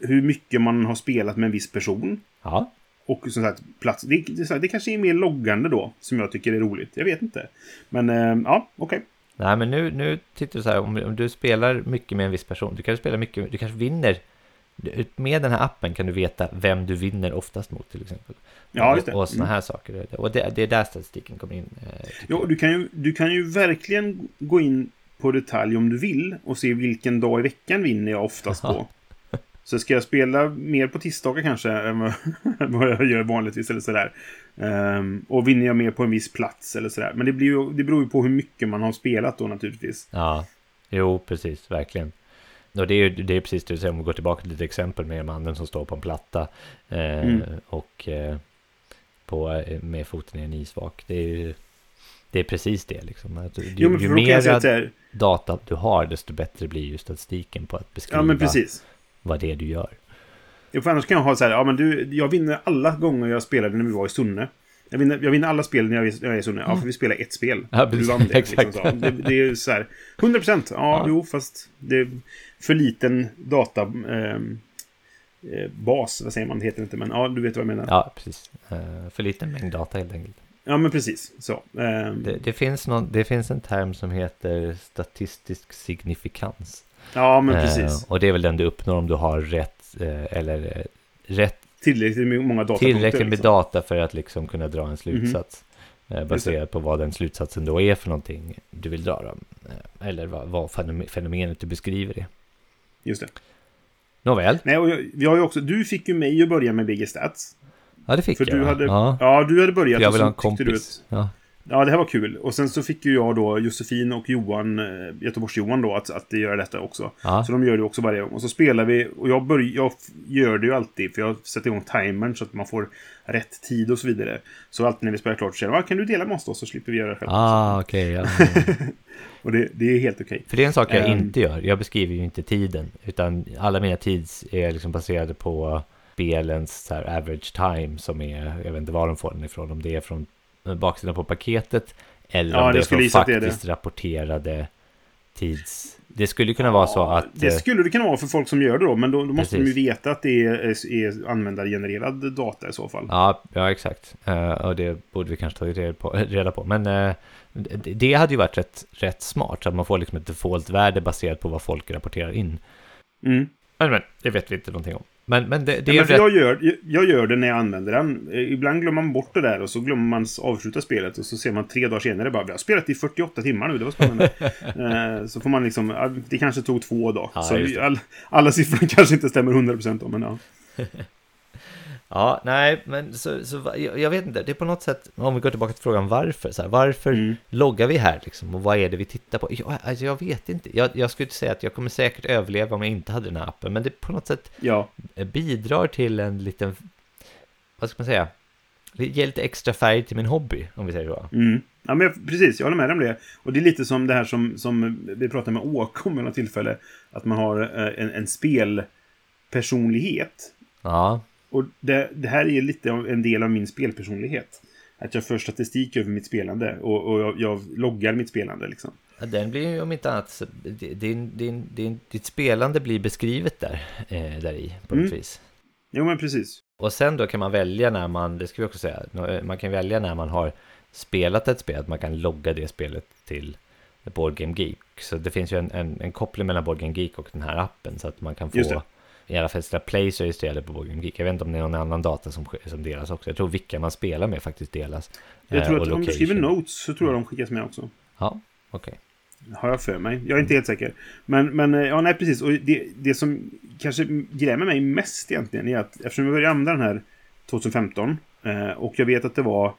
hur mycket man har spelat med en viss person. Ja. Och som sagt, plats, det, det, det kanske är mer loggande då, som jag tycker är roligt. Jag vet inte. Men eh, ja, okej. Okay. Nej, men nu, nu tittar du så här, om, om du spelar mycket med en viss person, du kanske spelar mycket, du kanske vinner Med den här appen kan du veta vem du vinner oftast mot, till exempel. Ja, just det. Och såna här mm. saker. Och det, det är där statistiken kommer in. Eh, ja, du kan, ju, du kan ju verkligen gå in på detalj om du vill och se vilken dag i veckan vinner jag oftast på. Så ska jag spela mer på tisdagar kanske än vad jag gör vanligtvis eller sådär. Um, och vinner jag mer på en viss plats eller sådär. Men det, blir ju, det beror ju på hur mycket man har spelat då naturligtvis. Ja, jo precis, verkligen. Och det är ju det är precis det du säger om vi går tillbaka till ett exempel med mannen som står på en platta eh, mm. och eh, på, med foten i en isvak. Det är ju det är precis det liksom. Att ju jo, ju mer data du har desto bättre blir ju statistiken på att beskriva. Ja, men precis. Vad det är du gör. Ja, för annars kan jag ha så här, ja men du, jag vinner alla gånger jag spelade när vi var i Sunne. Jag vinner, jag vinner alla spel när jag, när jag är i Sunne. Ja, för vi spelar ett spel. Ja, du vann det, liksom, så. Det, det är så här, hundra procent. Ja, ja, jo, fast det är för liten databas, eh, vad säger man, det heter inte, men ja, du vet vad jag menar. Ja, precis. Uh, för liten mängd data helt enkelt. Ja, men precis. Så, uh, det, det, finns någon, det finns en term som heter statistisk signifikans. Ja, men precis. Eh, och det är väl den du uppnår om du har rätt eh, eller rätt tillräckligt med många data tillräckligt med liksom. data för att liksom kunna dra en slutsats mm-hmm. eh, baserat på vad den slutsatsen då är för någonting du vill dra dem eh, eller vad, vad fenomenet du beskriver är. Just det. Nåväl. Nej, och jag, jag har ju också du fick ju mig att börja med Big Stats. Ja, det fick för jag. Du hade, ja. ja, du hade börjat för jag vill ha en kompis. Ja. Ja, det här var kul. Och sen så fick ju jag då Josefin och Johan, Göteborgs Johan då, att, att göra detta också. Aha. Så de gör det också varje gång. Och så spelar vi, och jag, börj- jag gör det ju alltid, för jag sätter igång timern så att man får rätt tid och så vidare. Så alltid när vi spelar klart så säger de, ah, kan du dela med oss då så slipper vi göra det själv. Ah, okej. Okay, ja. Och det, det är helt okej. Okay. För det är en sak jag um, inte gör. Jag beskriver ju inte tiden, utan alla mina tids är liksom baserade på spelens så här, average time som är, jag vet inte var de får den ifrån, om det är från baksidan på paketet eller ja, om det, det från faktiskt det. rapporterade tids... Det skulle kunna ja, vara så att... Det skulle det kunna vara för folk som gör det då, men då, då måste de ju veta att det är, är användargenererad data i så fall. Ja, ja exakt. Uh, och det borde vi kanske ta reda på. Reda på. Men uh, det, det hade ju varit rätt, rätt smart, så att man får liksom ett default-värde baserat på vad folk rapporterar in. Mm. Men, men det vet vi inte någonting om. Men, men det, det ja, är men jag, gör, jag gör det när jag använder den. Ibland glömmer man bort det där och så glömmer man avsluta spelet och så ser man tre dagar senare bara, jag har spelat i fyrtioåtta timmar nu, det var spännande. eh, så får man liksom, det kanske tog två dagar. Ja, så vi, all, alla siffror kanske inte stämmer hundra procent om, men ja. Ja, nej, men så, så jag vet inte, det är på något sätt, om vi går tillbaka till frågan varför, så här, varför mm. loggar vi här liksom, och vad är det vi tittar på? Jag, alltså, jag vet inte, jag, jag skulle säga att jag kommer säkert överleva om jag inte hade den här appen, men det på något sätt ja. bidrar till en liten, vad ska man säga, det ger lite extra färg till min hobby, om vi säger så. Mm. Ja, men jag, precis, jag håller med om det. Och det är lite som det här som, som vi pratade med Åke om i något tillfälle, att man har en, en spelpersonlighet. Ja. Och det, det här är lite en del av min spelpersonlighet. Att jag för statistik över mitt spelande. Och, och jag, jag loggar mitt spelande liksom. Ja, den blir ju om inte annat... Din, din, din, ditt spelande blir beskrivet där, eh, där i på något mm. vis. Jo, men precis. Och sen då kan man välja när man... Det ska vi också säga. Man kan välja när man har spelat ett spel. Att man kan logga det spelet till Board Game Geek. Så det finns ju en, en, en koppling mellan Board Game Geek och den här appen. Så att man kan få... I alla fall spelar Play så registrerade på Board Game Geek. Jag vet inte om det är någon annan data som, som delas också. Jag tror vilka man spelar med faktiskt delas. Jag tror eh, att om du skriver notes så tror jag de skickas med också. Ja, okej. Okay. Har jag för mig. Jag är inte helt säker. Men, men ja, nej precis. Och det, det som kanske grämmer mig mest egentligen är att eftersom jag började använda den här tjugohundrafemton eh, och jag vet att det var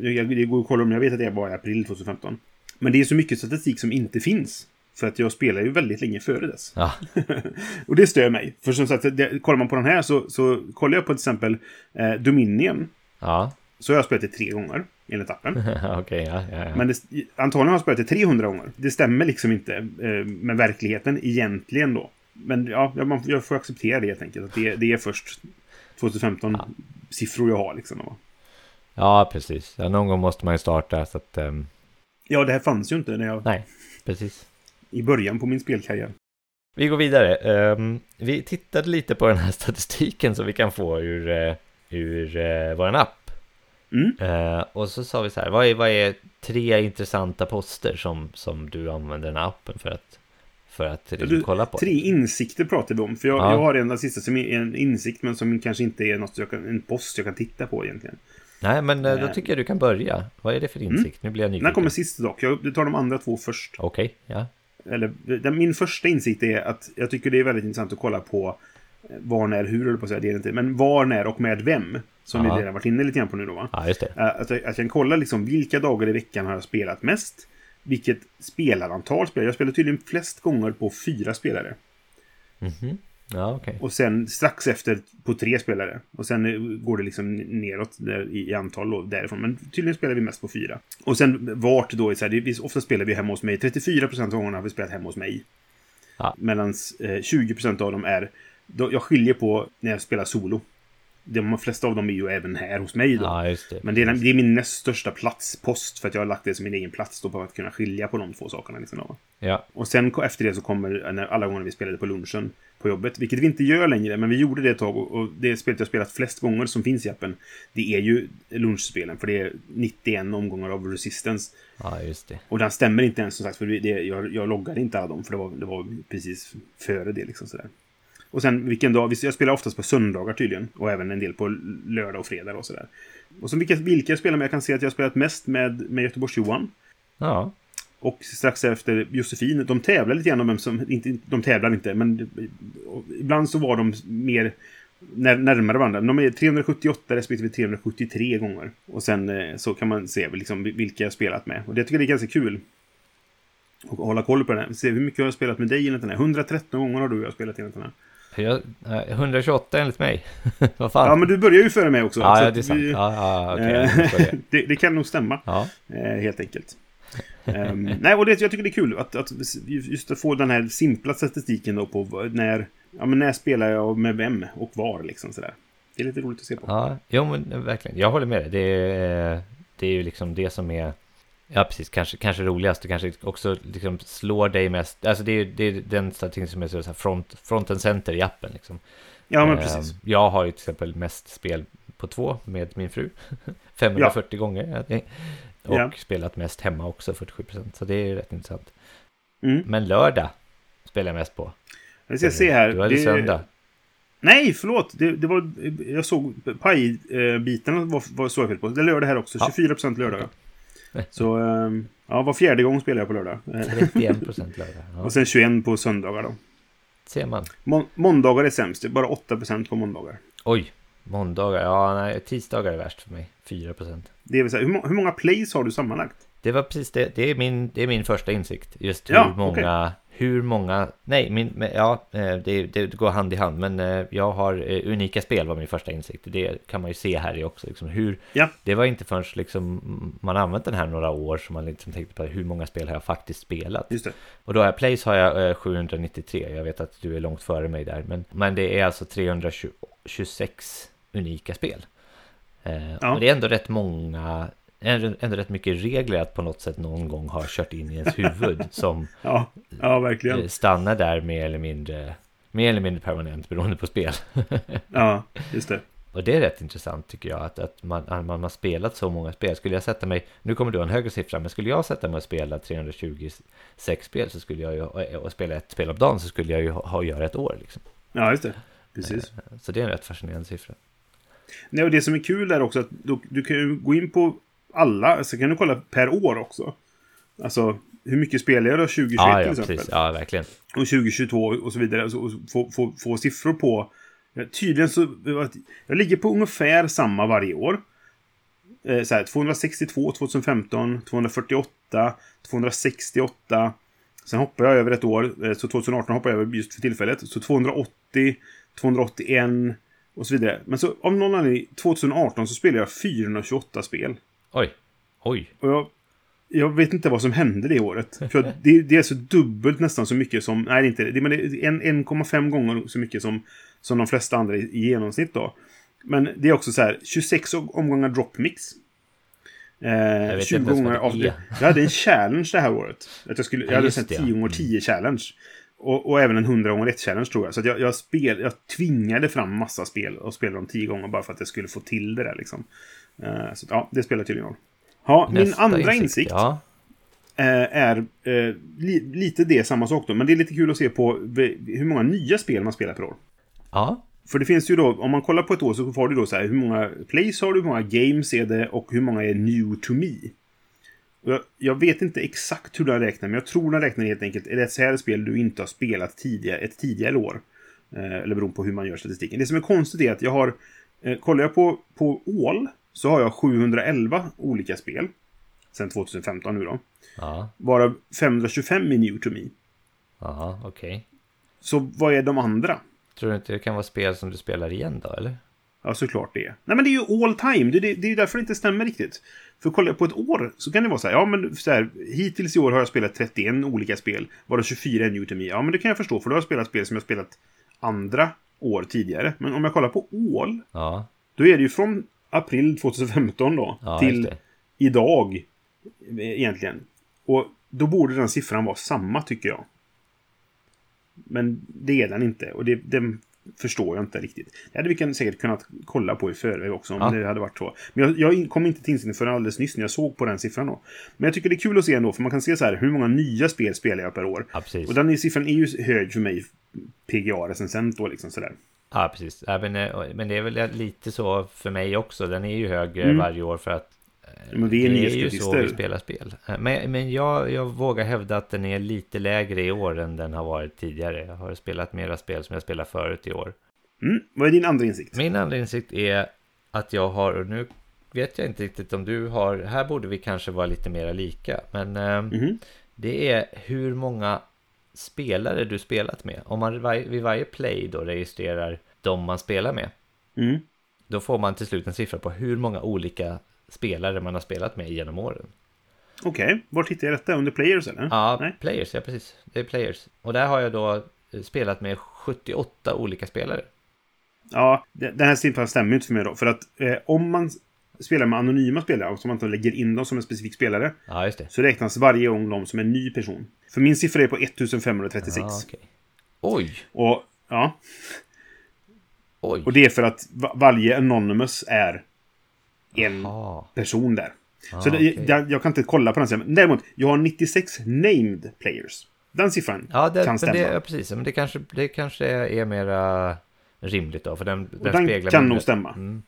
jag, det går att kolla om jag vet att det var i april tjugohundrafemton. Men det är så mycket statistik som inte finns. För att jag spelar ju väldigt länge före dess. Ja. Och det stör mig. För som sagt, det, kollar man på den här så, så kollar jag på till exempel eh, Dominion. Ja. Så har jag spelat det tre gånger enligt appen. Okay, ja, ja, ja. Men det, antagligen har jag spelat det trehundra gånger. Det stämmer liksom inte eh, med verkligheten egentligen då. Men ja, man, jag får acceptera det helt enkelt. Att det, det är först tjugohundrafemton ja. siffror jag har liksom. Då. Ja, precis. Ja, någon gång måste man ju starta så att... Um... Ja, det här fanns ju inte när jag... Nej, precis. I början på min spelkarriär. Vi går vidare. Um, vi tittade lite på den här statistiken som vi kan få ur, uh, ur uh, vår app. Mm. Uh, och så sa vi så här, vad är, vad är tre intressanta poster som, som du använder den här appen för att för att du, kolla på. Tre insikter pratar vi om. För jag, ja. jag har en sista som är en insikt, men som kanske inte är något jag kan, en post jag kan titta på egentligen. Nej, men då tycker jag du kan börja. Vad är det för insikt? Mm. Nu blir jag nyfiken. Den kommer sist dock. Jag, du tar de andra två först. Okej, okay, ja. Eller, den, min första insikt är att jag tycker det är väldigt intressant att kolla på var, när, hur, eller på så här, det är inte, men var, när och med vem, som ja. vi redan varit inne lite grann på nu då, va? Ja, just det. Att, att jag kan kolla liksom vilka dagar i veckan har jag spelat mest, vilket spelarantal spelare. Jag spelar tydligen flest gånger på fyra spelare. Mhm. Ja, okay. Och sen strax efter på tre spelare. Och sen går det liksom neråt där i antal och därifrån. Men tydligen spelar vi mest på fyra. Och sen vart då är så här, det är, ofta spelar vi hemma hos mig. trettiofyra procent av gångerna har vi spelat hemma hos mig, ja. Medans eh, tjugo procent av dem är då, jag skiljer på när jag spelar solo. De flesta av dem är ju även här hos mig då. Ja, just det. Men det är, det är min näst största platspost, för att jag har lagt det som min egen plats då, för att kunna skilja på de två sakerna liksom då. Ja. Och sen efter det så kommer när alla gånger vi spelade på lunchen på jobbet, vilket vi inte gör längre, men vi gjorde det ett tag, och det spelet jag spelat flest gånger som finns i appen, det är ju lunchspelen, för det är nittioen omgångar av Resistance. Ja, just det. Och den stämmer inte ens som sagt, för det, jag, jag loggade inte alla dem, för det var, det var precis före det liksom sådär. Och sen vilken dag, jag spelar oftast på söndagar tydligen, och även en del på lördag och fredag och sådär. Och så vilka, vilka jag spelar med, jag kan se att jag har spelat mest med, med Göteborgs Johan. Ja. Och strax efter Josefin, de tävlar lite grann om vem som, inte, de tävlar inte, men ibland så var de mer när, närmare varandra. De är trehundrasjuttioåtta respektive trehundrasjuttiotre gånger. Och sen så kan man se liksom vilka jag spelat med. Och det tycker jag är ganska kul. Och hålla koll på den här. Se hur mycket jag har spelat med dig enligt den här. hundratretton gånger har du och jag spelat enligt den här. Jag, hundratjugoåtta enligt mig. Vad fan? Ja, men du börjar ju före mig också. Ja, ja, det är sant. Vi, ja, ja, okay. det, det kan nog stämma, ja. Helt enkelt. um, nej, och det, jag tycker det är kul att, att just att få den här simpla statistiken då på när, ja, men när spelar jag med vem och var liksom sådär. Det är lite roligt att se på. Ja, jo, men verkligen. Jag håller med dig. Det är, det är ju liksom det som är, ja precis, kanske, kanske roligast och kanske också liksom slår dig mest. Alltså det är, det är den statistiken som är så här front, front and center i appen liksom. Ja, men precis. Jag har ju till exempel mest spel på två med min fru. femhundrafyrtio ja. gånger. Och yeah. spelat mest hemma också, fyrtiosju procent. Så det är ju rätt intressant. Mm. Men lördag spelar jag mest på. Jag ska se här. Du hade det... söndag. Nej, förlåt. Det, det var... Jag såg pajbitarna var, var så jag fel på. Det är lördag här också. tjugofyra procent lördag. Okay. Så ja, var fjärde gång spelar jag på lördag. trettioen procent lördag. Ja. Och sen tjugoen procent på söndagar då. Ser man. Må- måndagar är sämst. Det är bara åtta procent på måndagar. Oj. Måndagar, ja nej, tisdagar är värst för mig, fyra procent. Det vill säga, hur, må- hur många plays har du sammanlagt? Det var precis det, det är min, det är min första insikt. Just hur ja, många, okay. hur många, nej, min, ja, det, det går hand i hand. Men jag har, unika spel var min första insikt. Det kan man ju se här i också. Liksom, hur, ja. Det var inte förrän liksom, man använt den här några år som man liksom tänkte på hur många spel har jag faktiskt spelat. Just det. Och då har jag, plays har jag sjuhundranittiotre, jag vet att du är långt före mig där. Men, men det är alltså trehundratjugosex unika spel. Eh, ja. Och det är ändå rätt många, ändå, ändå rätt mycket regler att på något sätt någon gång har kört in i ens huvud som ja. Ja, verkligen. Stannar där mer eller mindre, mer eller mindre permanent beroende på spel. Ja, just det. Och det är rätt intressant tycker jag att, att man, man har spelat så många spel. Skulle jag sätta mig, nu kommer du ha en högre siffra, men skulle jag sätta mig och spela trehundratjugosex spel så skulle jag ju, och spela ett spel om dagen så skulle jag ju ha, ha göra ett år liksom. Ja, just det. Precis. Eh, så det är en rätt fascinerande siffra. Nej, och det som är kul är också att du, du kan ju gå in på alla, så kan du kolla per år också. Alltså, hur mycket spelar jag då tjugohundratjugoett ja, ja, till exempel? Precis. Ja, verkligen. Och tjugotjugotvå och så vidare, och, så, och få, få, få siffror på. Tydligen så, jag ligger på ungefär samma varje år. Eh, så här, tvåhundrasextiotvå tjugofemton, tvåhundrafyrtioåtta, tvåhundrasextioåtta. Sen hoppar jag över ett år, så tjugoarton hoppar jag över just för tillfället. Så tvåhundraåttio, tvåhundraåttioen... och så vidare. Men så av någon anledning tjugoarton så spelade jag fyrahundratjugoåtta spel. Oj. Oj. Och jag, jag vet inte vad som hände det året. För det, det är så dubbelt nästan så mycket som nej inte det, men det är en komma fem gånger så mycket som som de flesta andra i, i genomsnitt då. Men det är också så här tjugosex omgångar dropmix. Eh, tjugo gånger av det. Jag hade en challenge det här året. Att jag skulle ja, jag hade sett tio gånger tio challenge. Och, och även en hundra gånger ett challenge tror jag. Så att jag, jag, spel, jag tvingade fram massa spel och spelade dem tio gånger bara för att jag skulle få till det där liksom. Uh, så att, ja, det spelar tydligen roll. Ja, min andra insikt, insikt ja. är eh, li- lite det samma sak då. Men det är lite kul att se på hur många nya spel man spelar per år. Ja. För det finns ju då, om man kollar på ett år så får du då så här, hur många plays har du, hur många games är det och hur många är new to me. Och jag, jag vet inte exakt hur den räknar, men jag tror den räknar helt enkelt, är det ett så här spel du inte har spelat tidigare, ett tidigare år? Eh, eller beroende på hur man gör statistiken. Det som är konstigt är att jag har, eh, kollar jag på, på all så har jag sjuhundraelva olika spel. Sen tjugofemton nu då. Ja. Varav femhundratjugofem är new to me. Ja, okej. Okay. Så vad är de andra? Tror du inte det kan vara spel som du spelar igen då, eller? Ja, såklart det är. Nej, men det är ju all time. Det, det, det är ju därför det inte stämmer riktigt. För kolla på ett år så kan det vara så här. Ja, men så här, hittills i år har jag spelat trettioen olika spel. Varav tjugofyra är new to me. Ja, men det kan jag förstå. För då har jag spelat spel som jag spelat andra år tidigare. Men om jag kollar på all. Ja. Då är det ju från april tjugofemton då. Ja, till idag. Egentligen. Och då borde den siffran vara samma, tycker jag. Men det är den inte. Och det, det förstår jag inte riktigt. Det hade vi kan säkert kunnat kolla på i förväg också. Om ja. Det hade varit så. Men jag, jag kom inte till insikten förrän alldeles nyss när jag såg på den siffran då. Men jag tycker det är kul att se ändå. För man kan se så här, hur många nya spel spelar jag per år. Ja, och den siffran är ju hög för mig. P G A-recensent då liksom sådär. Ja, precis. Ja, men, men det är väl lite så för mig också. Den är ju hög mm. varje år för att men vi är det är ju så vi spelar spel. Men, men jag, jag vågar hävda att den är lite lägre i år än den har varit tidigare. Jag har spelat mera spel som jag spelar förut i år. Mm. Vad är din andra insikt? Min andra insikt är att jag har, och nu vet jag inte riktigt om du har, här borde vi kanske vara lite mera lika. Men mm-hmm. det är hur många spelare du spelat med. Om man vid varje play då registrerar de man spelar med. Mm. Då får man till slut en siffra på hur många olika spelare man har spelat med genom åren. Okej, okay. Vart hittar jag detta? Under players eller? Ja, Nej. players, ja precis. Det är players. Och där har jag då spelat med sjuttioåtta olika spelare. Ja, den här siffran stämmer inte för mig då. För att eh, om man spelar med anonyma spelare, som man inte lägger in dem som en specifik spelare, ja, just det. Så räknas varje gång dem som en ny person. För min siffra är på femtonhundratrettiosex. Ja, okay. Oj! Och, ja. Oj. Och det är för att va- varje anonymous är en Aha. person där. Ah, så det, okay. jag, jag kan inte kolla på den sidan. Däremot, jag har nittiosex named players. Den siffran ja, det, kan stämma. Ja, precis. Men det kanske, det kanske är mera rimligt då. För den, den, den speglar kan nog stämma. Mm.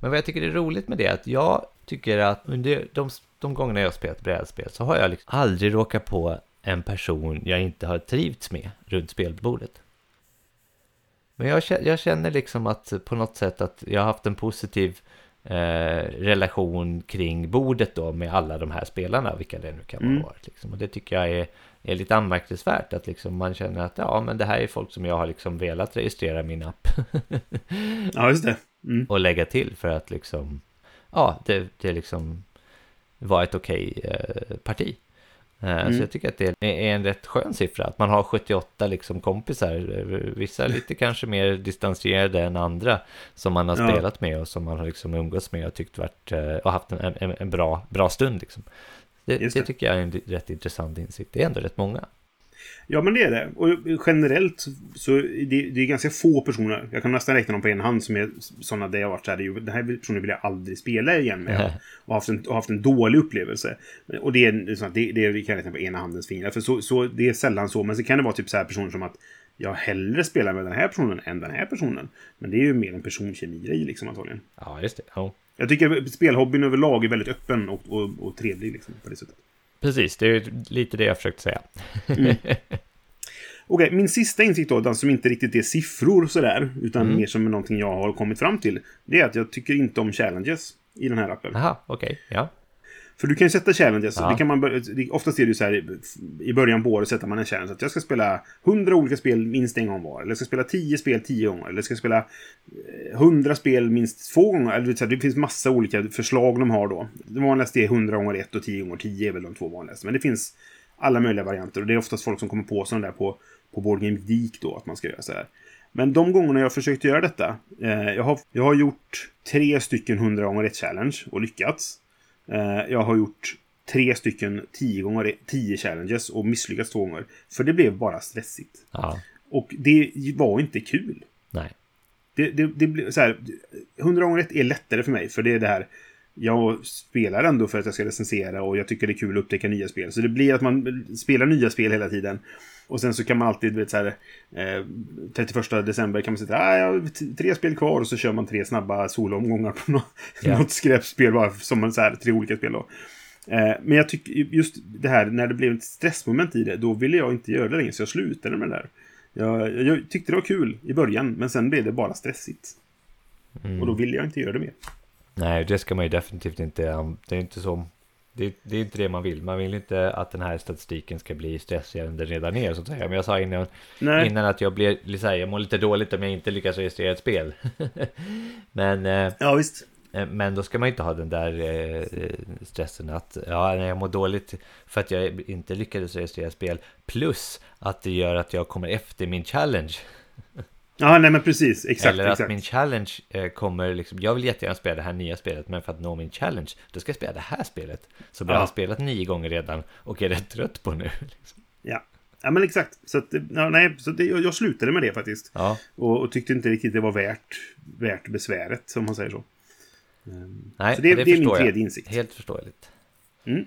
Men vad jag tycker är roligt med det är att jag tycker att under de, de gångerna jag spelat brädspel så har jag liksom aldrig råkat på en person jag inte har trivts med runt spelbordet. Men jag, jag känner liksom att på något sätt att jag har haft en positiv Eh, relation kring bordet då med alla de här spelarna, vilka det nu kan mm. vara liksom. Och det tycker jag är, är lite anmärkningsvärt att liksom man känner att ja, men det här är folk som jag har liksom velat registrera min app ja, just det. Mm. och lägga till för att liksom ja, det, det liksom var ett okej eh, parti eh, mm. så jag tycker att det är en rätt skön siffra att man har sjuttioåtta liksom kompisar, vissa lite kanske mer distanserade än andra som man har ja. spelat med och som man har liksom umgås med och tyckt varit och haft en, en, en bra, bra stund liksom. det, det. det tycker jag är en rätt intressant insikt, det är ändå rätt många. Ja, men det är det. Och generellt så är det, det är ganska få personer. Jag kan nästan räkna dem på en hand som är sådana där jag varit så här, den här personen vill jag aldrig spela igen med. Mm. Och haft en, och haft en dålig upplevelse. Och det är sånt det, det vi kan räkna på ena handens fingrar. För så, så det är sällan så. Men så kan det vara typ så här personer som att jag hellre spelar med den här personen än den här personen. Men det är ju mer en personkemi-grej liksom antagligen. Ja, just det. Oh. Jag tycker spelhobbyn överlag är väldigt öppen och, och, och trevlig liksom på det sättet. Precis, det är lite det jag försökte säga. mm. Okej, okay, min sista insikt då, den som inte riktigt är siffror sådär, utan mm. mer som någonting jag har kommit fram till, det är att jag tycker inte om challenges i den här appen. Jaha, okej, okay. ja. För du kan ju sätta challenges, ja. det kan man bör- oftast är det ju så här, i början på året sätter man en challenge att jag ska spela hundra olika spel minst en gång var, eller jag ska spela tio spel tio gånger, eller jag ska spela hundra spel minst två gånger, eller så här, det finns massa olika förslag de har då. Det vanligaste är hundra gånger ett och tio gånger tio är väl de två vanligaste, men det finns alla möjliga varianter och det är oftast folk som kommer på sådana där på, på Board Game Geek då, att man ska göra så här. Men de gångerna jag försökt göra detta, eh, jag, har, jag har gjort tre stycken hundra gånger ett challenge och lyckats. Jag har gjort tre stycken tio gånger tio challenges och misslyckats två gånger. För det blev bara stressigt. Ja. Och det var inte kul. Nej. Det, det, det blev så här, hundra gånger ett är lättare för mig. För det är det här, jag spelar ändå för att jag ska recensera, och jag tycker det är kul att upptäcka nya spel. Så det blir att man spelar nya spel hela tiden. Och sen så kan man alltid, vet, så här, eh, trettioförsta december kan man säga att ah, jag har tre spel kvar, och så kör man tre snabba solomgångar på något, yeah. något skräpspel, bara som så här, tre olika spel då. Eh, men jag tycker just det här, när det blev ett stressmoment i det, då ville jag inte göra det längre, så jag slutade med det där. Jag, jag tyckte det var kul i början, men sen blev det bara stressigt. Mm. Och då ville jag inte göra det mer. Nej, det ska man ju definitivt inte. Det är inte som... Det, det är inte det man vill. Man vill inte att den här statistiken ska bli stressigare än den redan är, så att säga. Men jag sa innan, innan att jag blir liksom, jag mår lite dåligt om jag inte lyckas registrera ett spel. men, ja, visst. Men då ska man inte ha den där stressen att ja, jag mår dåligt för att jag inte lyckades registrera ett spel. Plus att det gör att jag kommer efter min challenge. Ja, nej, men precis, exakt. Eller att exakt. Min challenge eh, kommer liksom, jag vill jättegärna spela det här nya spelet, men för att nå min challenge, då ska jag spela det här spelet som ja. jag har spelat nio gånger redan och är rätt trött på nu liksom. Ja. Ja, men exakt. Så att, ja, nej, så det, jag, jag slutade med det faktiskt. Ja. Och, och tyckte inte riktigt det var värt värt besväret, som man säger så. Mm. Nej, så det, det, det är min tredje insikt. Helt förståeligt. Mm.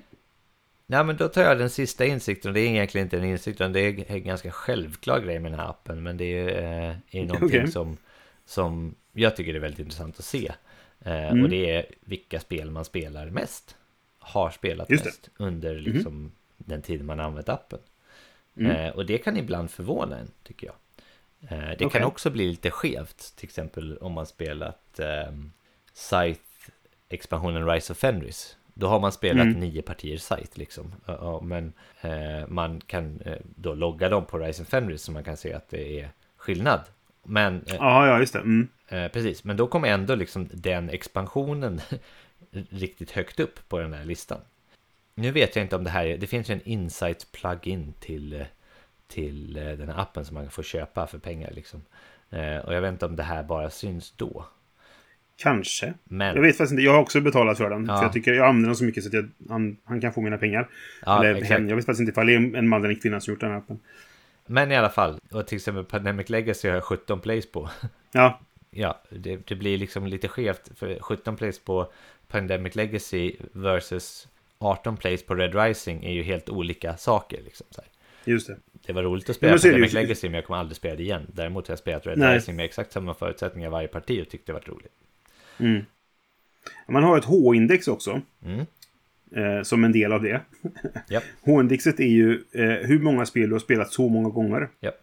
Nej, men då tar jag den sista insikten. Det är egentligen inte en insikt, utan det är en ganska självklar grej med den här appen. Men det är, eh, är någonting okay. som, som jag tycker är väldigt intressant att se. Eh, mm. Och det är vilka spel man spelar mest. Har spelat mest under liksom, mm. den tid man använt appen. Mm. Eh, och det kan ibland förvåna en, tycker jag. Eh, det okay. kan också bli lite skevt. Till exempel om man spelat eh, Scythe-expansionen Rise of Fenris. Då har man spelat mm. nio partier site liksom. Ja, men eh, man kan eh, då logga dem på Rise of Fenris, så man kan se att det är skillnad. Men eh, ah, ja, just det. Mm. Eh, precis, men då kommer ändå liksom den expansionen riktigt högt upp på den här listan. Nu vet jag inte om det här är, det finns ju en Insights plugin till till den här appen som man får köpa för pengar liksom. Eh, och jag vet inte om det här bara syns då. Kanske. Men. Jag vet faktiskt inte. Jag har också betalat för den. Ja. För jag tycker jag använder den så mycket så att jag, han, han kan få mina pengar. Ja, eller hen. Jag vet faktiskt inte ifall det är en man eller en kvinna som gjort den här appen. Men i alla fall. Och till exempel Pandemic Legacy har jag sjutton plays på. Ja. Ja, det, det blir liksom lite skevt. För sjutton plays på Pandemic Legacy versus arton plays på Red Rising är ju helt olika saker. Liksom, så här. Just det. Det var roligt att spela ja, Pandemic just... Legacy, men jag kommer aldrig spela det igen. Däremot har jag spelat Red Nej. Rising med exakt samma förutsättningar varje parti och tyckte det var roligt. Mm. Man har ett H-index också mm. eh, som en del av det. Yep. H-indexet är ju eh, hur många spel du har spelat så många gånger. Yep.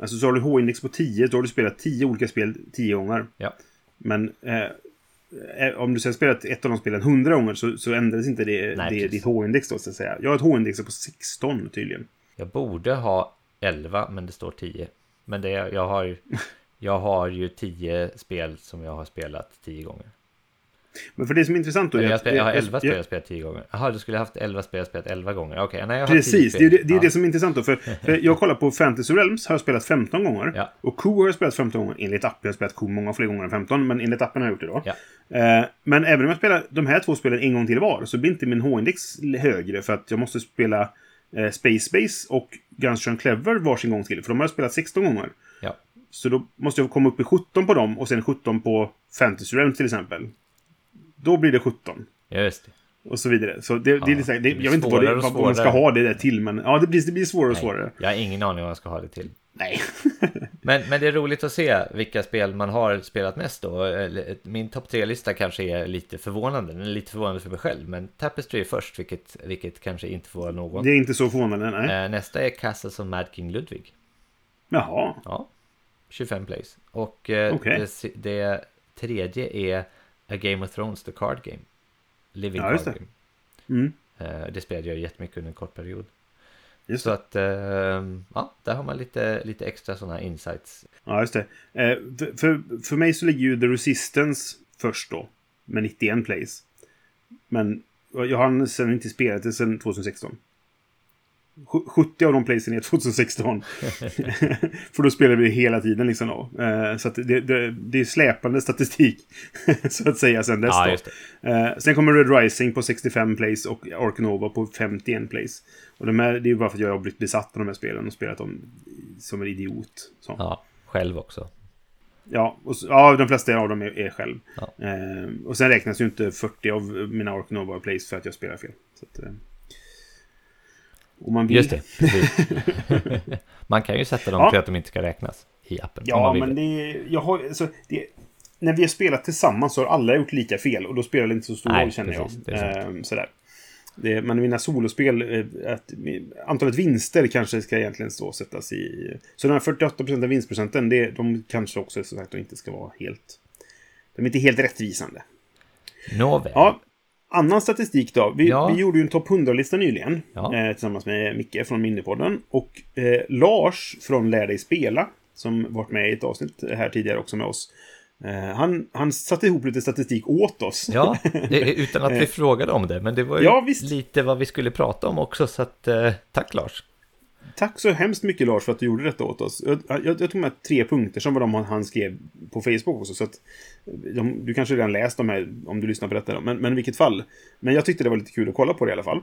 Alltså så har du H-index på tio, då har du spelat tio olika spel tio gånger. Yep. Men eh, om du sen spelat ett av de spelen hundra gånger så, så ändras inte det, Nej, det ditt H-index då, så att säga. Jag har ett H-index på sexton tydligen. Jag borde ha elva, men det står tio. Men det, jag har ju Jag har ju tio spel som jag har spelat tio gånger. Men för det som är intressant då... Är jag, spel, jag har elva spel jag spelat tio gånger. Jaha, du skulle haft elva spel jag spelat elva gånger. Okay, nej, jag har precis, det är, det, det, är ja. det som är intressant då. För, för jag kollar på Fantasy Realms har jag spelat femton gånger. Ja. Och Q har jag spelat femton gånger. Enligt appen har jag spelat Q många fler gånger än femton. Men enligt appen har jag gjort det då. Ja. Eh, men även om jag spelar de här två spelen en gång till var, så blir inte min H-index högre. För att jag måste spela eh, Space Space och Guns N' Clever varsin gång till. För de har jag spelat sexton gånger. Ja. Så då måste jag komma upp i sjutton på dem och sen sjutton på Fantasy Realms till exempel. Då blir det sjutton. Just det. Och så vidare. Så det, ja, det är liksom, det, det jag vet inte vad, det, vad man ska ha det där till, men ja, det blir, det blir svårare och Nej, svårare. Jag har ingen aning vad man ska ha det till. Nej. men, men det är roligt att se vilka spel man har spelat mest då. Min topp tre-lista kanske är lite förvånande. Den är lite förvånande för mig själv, men Tapestry är först, vilket, vilket kanske inte får någon. Det är inte så förvånande, nej. Nästa är Castle som Mad King Ludwig. Jaha. Ja. tjugofem plays. Och eh, okay. det, det tredje är A Game of Thrones, The Card Game. Living ja, Card det. Game. Mm. Eh, det spelade jag jättemycket under en kort period. Just så det. Att, eh, ja, där har man lite, lite extra sådana här insights. Ja, just det. Eh, för, för, för mig så ligger ju The Resistance först då, med nittioen plays. Men jag har sen inte spelat det sedan tjugohundrasexton. sjuttio av de playsen är tjugohundrasexton. För då spelar vi hela tiden liksom då. Så att det, det, det är släpande statistik så att säga sen dess ja, då. Sen kommer Red Rising på sextiofem plays och Ark Nova på femtioen plays. Och de här, det är ju bara för att jag har blivit besatt av de här spelen och spelat dem som en idiot så. Ja, själv också. Ja, och, ja, de flesta av dem är, är själv. Ja. Eh, och sen räknas ju inte fyrtio av mina Ark Nova plays för att jag spelar fel. Så att, eh. och man vill. Just det. Man kan ju sätta dem ja. till att de inte ska räknas i appen. Ja, men det, jag har, alltså, det, när vi har spelat tillsammans så har alla gjort lika fel. Och då spelar det inte så stor Nej, roll, känner precis, jag. Eh, sådär. Det, men mina solospel, att antalet vinster kanske ska egentligen stå sättas i. Så den här fyrtioåtta procent av vinstprocenten, det, de kanske också så sagt, de inte ska vara helt, de är inte helt rättvisande. Nåväl. Ja, annan statistik då. Vi, ja. vi gjorde ju en topp hundra-lista nyligen ja. eh, tillsammans med Micke från Minipodden och eh, Lars från Lär dig spela, som varit med i ett avsnitt här tidigare också med oss. Han, han satte ihop lite statistik åt oss. Ja, det, utan att vi frågade om det. Men det var ju ja, lite vad vi skulle prata om också. Så att, eh, tack Lars. Tack så hemskt mycket Lars för att du gjorde detta åt oss. Jag, jag, jag tog med tre punkter som var de han skrev på Facebook också. Så att, de, du kanske redan läst dem här om du lyssnar på detta. Men, men i vilket fall. Men jag tyckte det var lite kul att kolla på det i alla fall.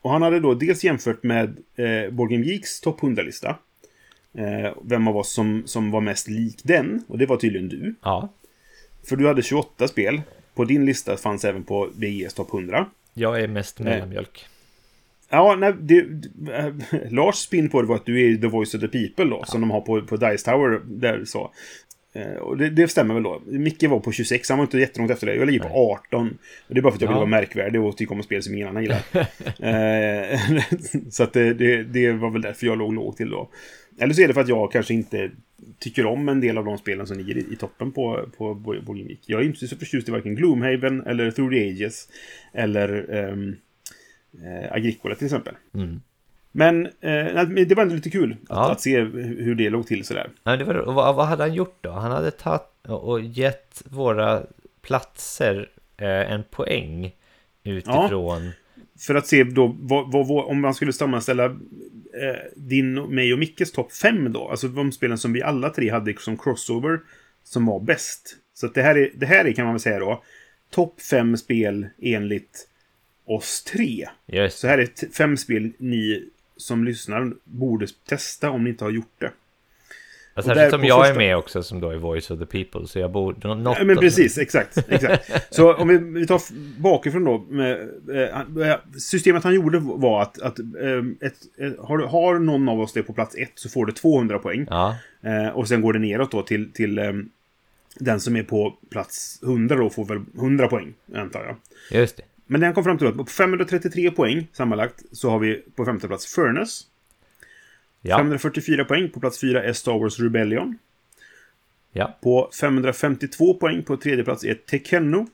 Och han hade då dels jämfört med eh, Board Game Geeks topp hundra-lista. Vem av oss som, som var mest lik den. Och det var tydligen du ja. För du hade tjugoåtta spel. På din lista fanns även på B G S topp hundra. Jag är mest mellanmjölk. Ja, nej, det, Lars spin på det var att du är The Voice of the People då, ja. Som de har på, på Dice Tower där, så. Och det, det stämmer väl då. Micke var på tjugosex, han var inte jättelångt efter det. Jag ligger på arton. Och det är bara för att jag ja. vill vara märkvärdig och tycka om spel som ingen annan gillar. Så att det, det, det var väl därför jag låg låg till då. Eller så är det för att jag kanske inte tycker om en del av de spelen som ligger i, i toppen på, på Bolinvik. Jag är inte så förtjust i varken Gloomhaven eller Through the Ages eller um, eh, Agricola till exempel. Mm. Men eh, det var ändå lite kul att, ja. att se hur det låg till sådär. Ja, det var, vad, vad hade han gjort då? Han hade tagit och gett våra platser eh, en poäng utifrån... Ja. För att se då, vad, vad, vad, om man skulle sammanställa eh, din, mig och Mickes topp fem då. Alltså de spelen som vi alla tre hade som crossover som var bäst. Så att det här är, det här är kan man väl säga då, topp fem spel enligt oss tre. Yes. Så här är t- fem spel ni som lyssnar borde testa om ni inte har gjort det. Ja, särskilt som jag första... är med också som då är Voice of the People, så jag borde något. Ja, men precis, exakt, exakt. Så om vi, vi tar bakifrån då med, eh, systemet han gjorde var att, att eh, ett, har, har någon av oss det på plats ett så får du tvåhundra poäng ja. eh, och sen går det neråt då till, till eh, den som är på plats hundra då får väl hundra poäng antar jag. Just det. Men den kom fram till att på femhundratrettiotre poäng sammanlagt så har vi på femte plats Furnace. Ja. femhundrafyrtiofyra poäng på plats fyra är Star Wars Rebellion. Ja. På femhundrafemtiotvå poäng på tredje plats är Tekenno.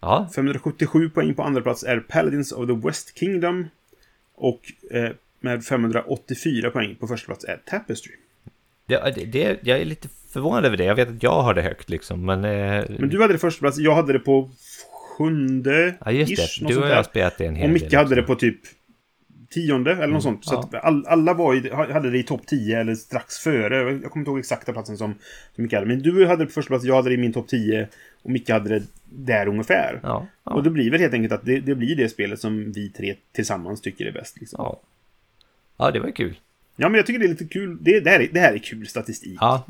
Ja. femhundrasjuttiosju poäng på andra plats är Paladins of the West Kingdom. Och eh, med femhundraåttiofyra poäng på första plats är Tapestry. Ja, det, det, jag är lite förvånad över det. Jag vet att jag har det högt liksom. Men, eh... men du hade det första plats. Jag hade det på sjunde. Ja just det, ish, du och jag har spelat det en hel del. Och Micke hade det på typ... tionde eller något mm, sånt. Så ja. att all, alla var i, hade det i topp tio eller strax före. Jag kommer inte ihåg exakta platsen som, som Micke hade. Men du hade det på första plats, jag hade det i min topp tio och Micke hade det där ungefär. Ja, ja. Och det blir väl helt enkelt att det, det blir det spelet som vi tre tillsammans tycker är bäst. Liksom. Ja. ja, det var kul. Ja, men jag tycker det är lite kul. Det, det, här, är, det här är kul statistik. Ja,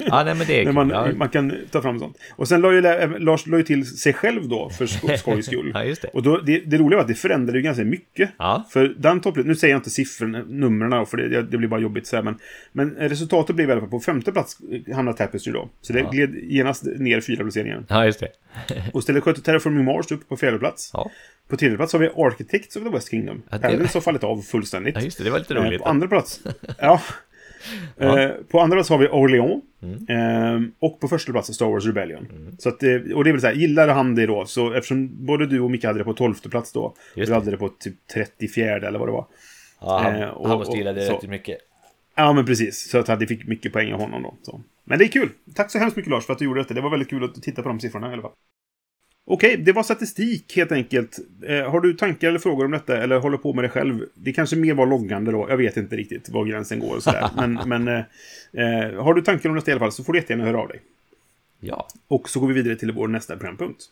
ja nej, men det är kul. man, ja. man kan ta fram sånt. Och sen la ju, Lars la ju till sig själv då för sko- skojs skull. Ja, just det. Och då, det, det roliga var att det förändrade ju ganska mycket. Ja. För den topplet, nu säger jag inte siffrorna, numrarna, för det, det blir bara jobbigt så här. Men, men resultatet blev i alla fall på femte plats hamnade Tapestry då. Så det ja. gled genast ner fyra placeringen. Ja, just det. Och istället sköt Terraforming Mars upp på fjärde plats. Ja. På tredje plats har vi Architects of the West Kingdom. Ja, det... Paladins har fallit av fullständigt. Ja, just det, det var lite roligt. Eh, på andra plats ja. ja. Eh, på andra plats har vi Orléans. Mm. Eh, och på första plats Star Wars Rebellion. Mm. Så att, och det är väl så här, gillade han det då? Så eftersom både du och Micke hade det på tolfte plats då. Du hade det på typ trettiofjärde eller vad det var. Ja, han, eh, och, han måste gilla det rätt mycket. Ja, men precis. Så att det fick mycket poäng av honom då. Så. Men det är kul. Tack så hemskt mycket Lars för att du gjorde detta. Det var väldigt kul att titta på de siffrorna i alla fall. Okej, det var statistik helt enkelt. Eh, har du tankar eller frågor om detta eller håller på med det själv? Det kanske mer var loggande då. Jag vet inte riktigt var gränsen går och sådär. Men, men eh, har du tankar om detta i alla fall så får du jättegärna höra av dig. Ja. Och så går vi vidare till vår nästa programpunkt.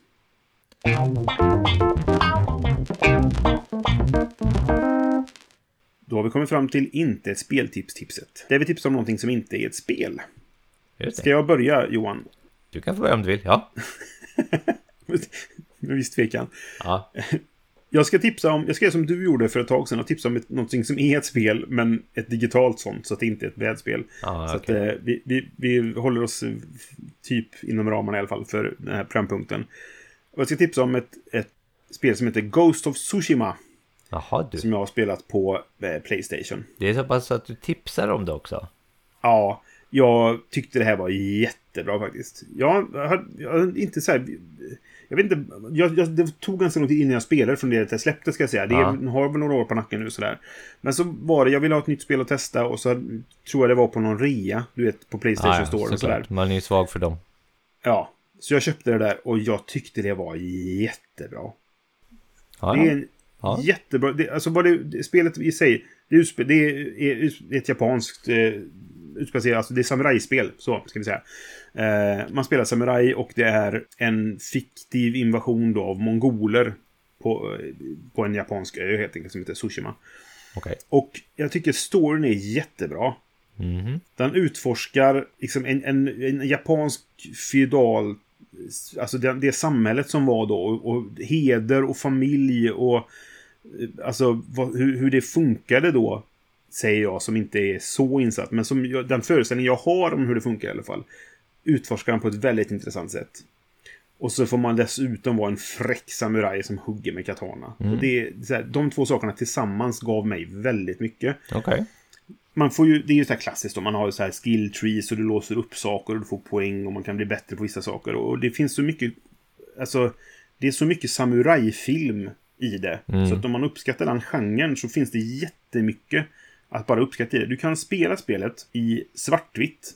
Då har vi kommit fram till inte ett speltips-tipset. Där vi tipsar om någonting som inte är ett spel. Just det. Ska jag börja, Johan? Du kan få börja om du vill, ja. Med viss tvekan. Ja. Jag ska tipsa om, jag ska som du gjorde för ett tag sedan och tipsa om ett, någonting som är ett spel men ett digitalt sånt, så att det inte är ett brädspel. Ah, så okay. att, eh, vi, vi, vi håller oss typ inom ramarna i alla fall för den här programpunkten. Och jag ska tipsa om ett, ett spel som heter Ghost of Tsushima. Jaha, du. Som jag har spelat på eh, PlayStation. Det är så pass att du tipsar om det också. Ja, jag tyckte det här var jättebra faktiskt. Jag har, jag har inte så här... Jag vet inte, jag, jag, det tog ganska långt innan jag spelade från det jag släppte, ska jag säga. Det är, har väl några år på nacken nu sådär. Men så var det, jag ville ha ett nytt spel att testa och så tror jag det var på någon rea, du vet, på PlayStation ah, Store. Ja, såklart. Man är ju svag för dem. Ja, så jag köpte det där och jag tyckte det var jättebra. Ah, det är en ah. jättebra, det, alltså vad det, det, spelet i sig, det, utspel, det är ett japanskt... Eh, Utspel, alltså det är samurajspel, så ska vi säga. Eh, man spelar samuraj och det är en fiktiv invasion då av mongoler på, på en japansk ö helt enkelt som heter Tsushima. Okay. Och jag tycker storyn är jättebra. Mm-hmm. Den utforskar liksom en, en, en japansk feudal, alltså det, det samhället som var då, och, och heder och familj och alltså vad, hur, hur det funkade då. Säger jag som inte är så insatt, men som jag, den föreställning jag har om hur det funkar i alla fall, utforskar den på ett väldigt intressant sätt. Och så får man dessutom vara en fräck samuraj som hugger med katana. Mm. Och det är så här, de två sakerna tillsammans gav mig väldigt mycket. Okay. Man får ju, det är ju så här klassiskt då, man har ju så här skill trees och du låser upp saker och du får poäng och man kan bli bättre på vissa saker. Och det finns så mycket, alltså det är så mycket samurajfilm i det. Mm. Så att om man uppskattar den genren så finns det jättemycket att bara uppskatta det. Du kan spela spelet i svartvitt.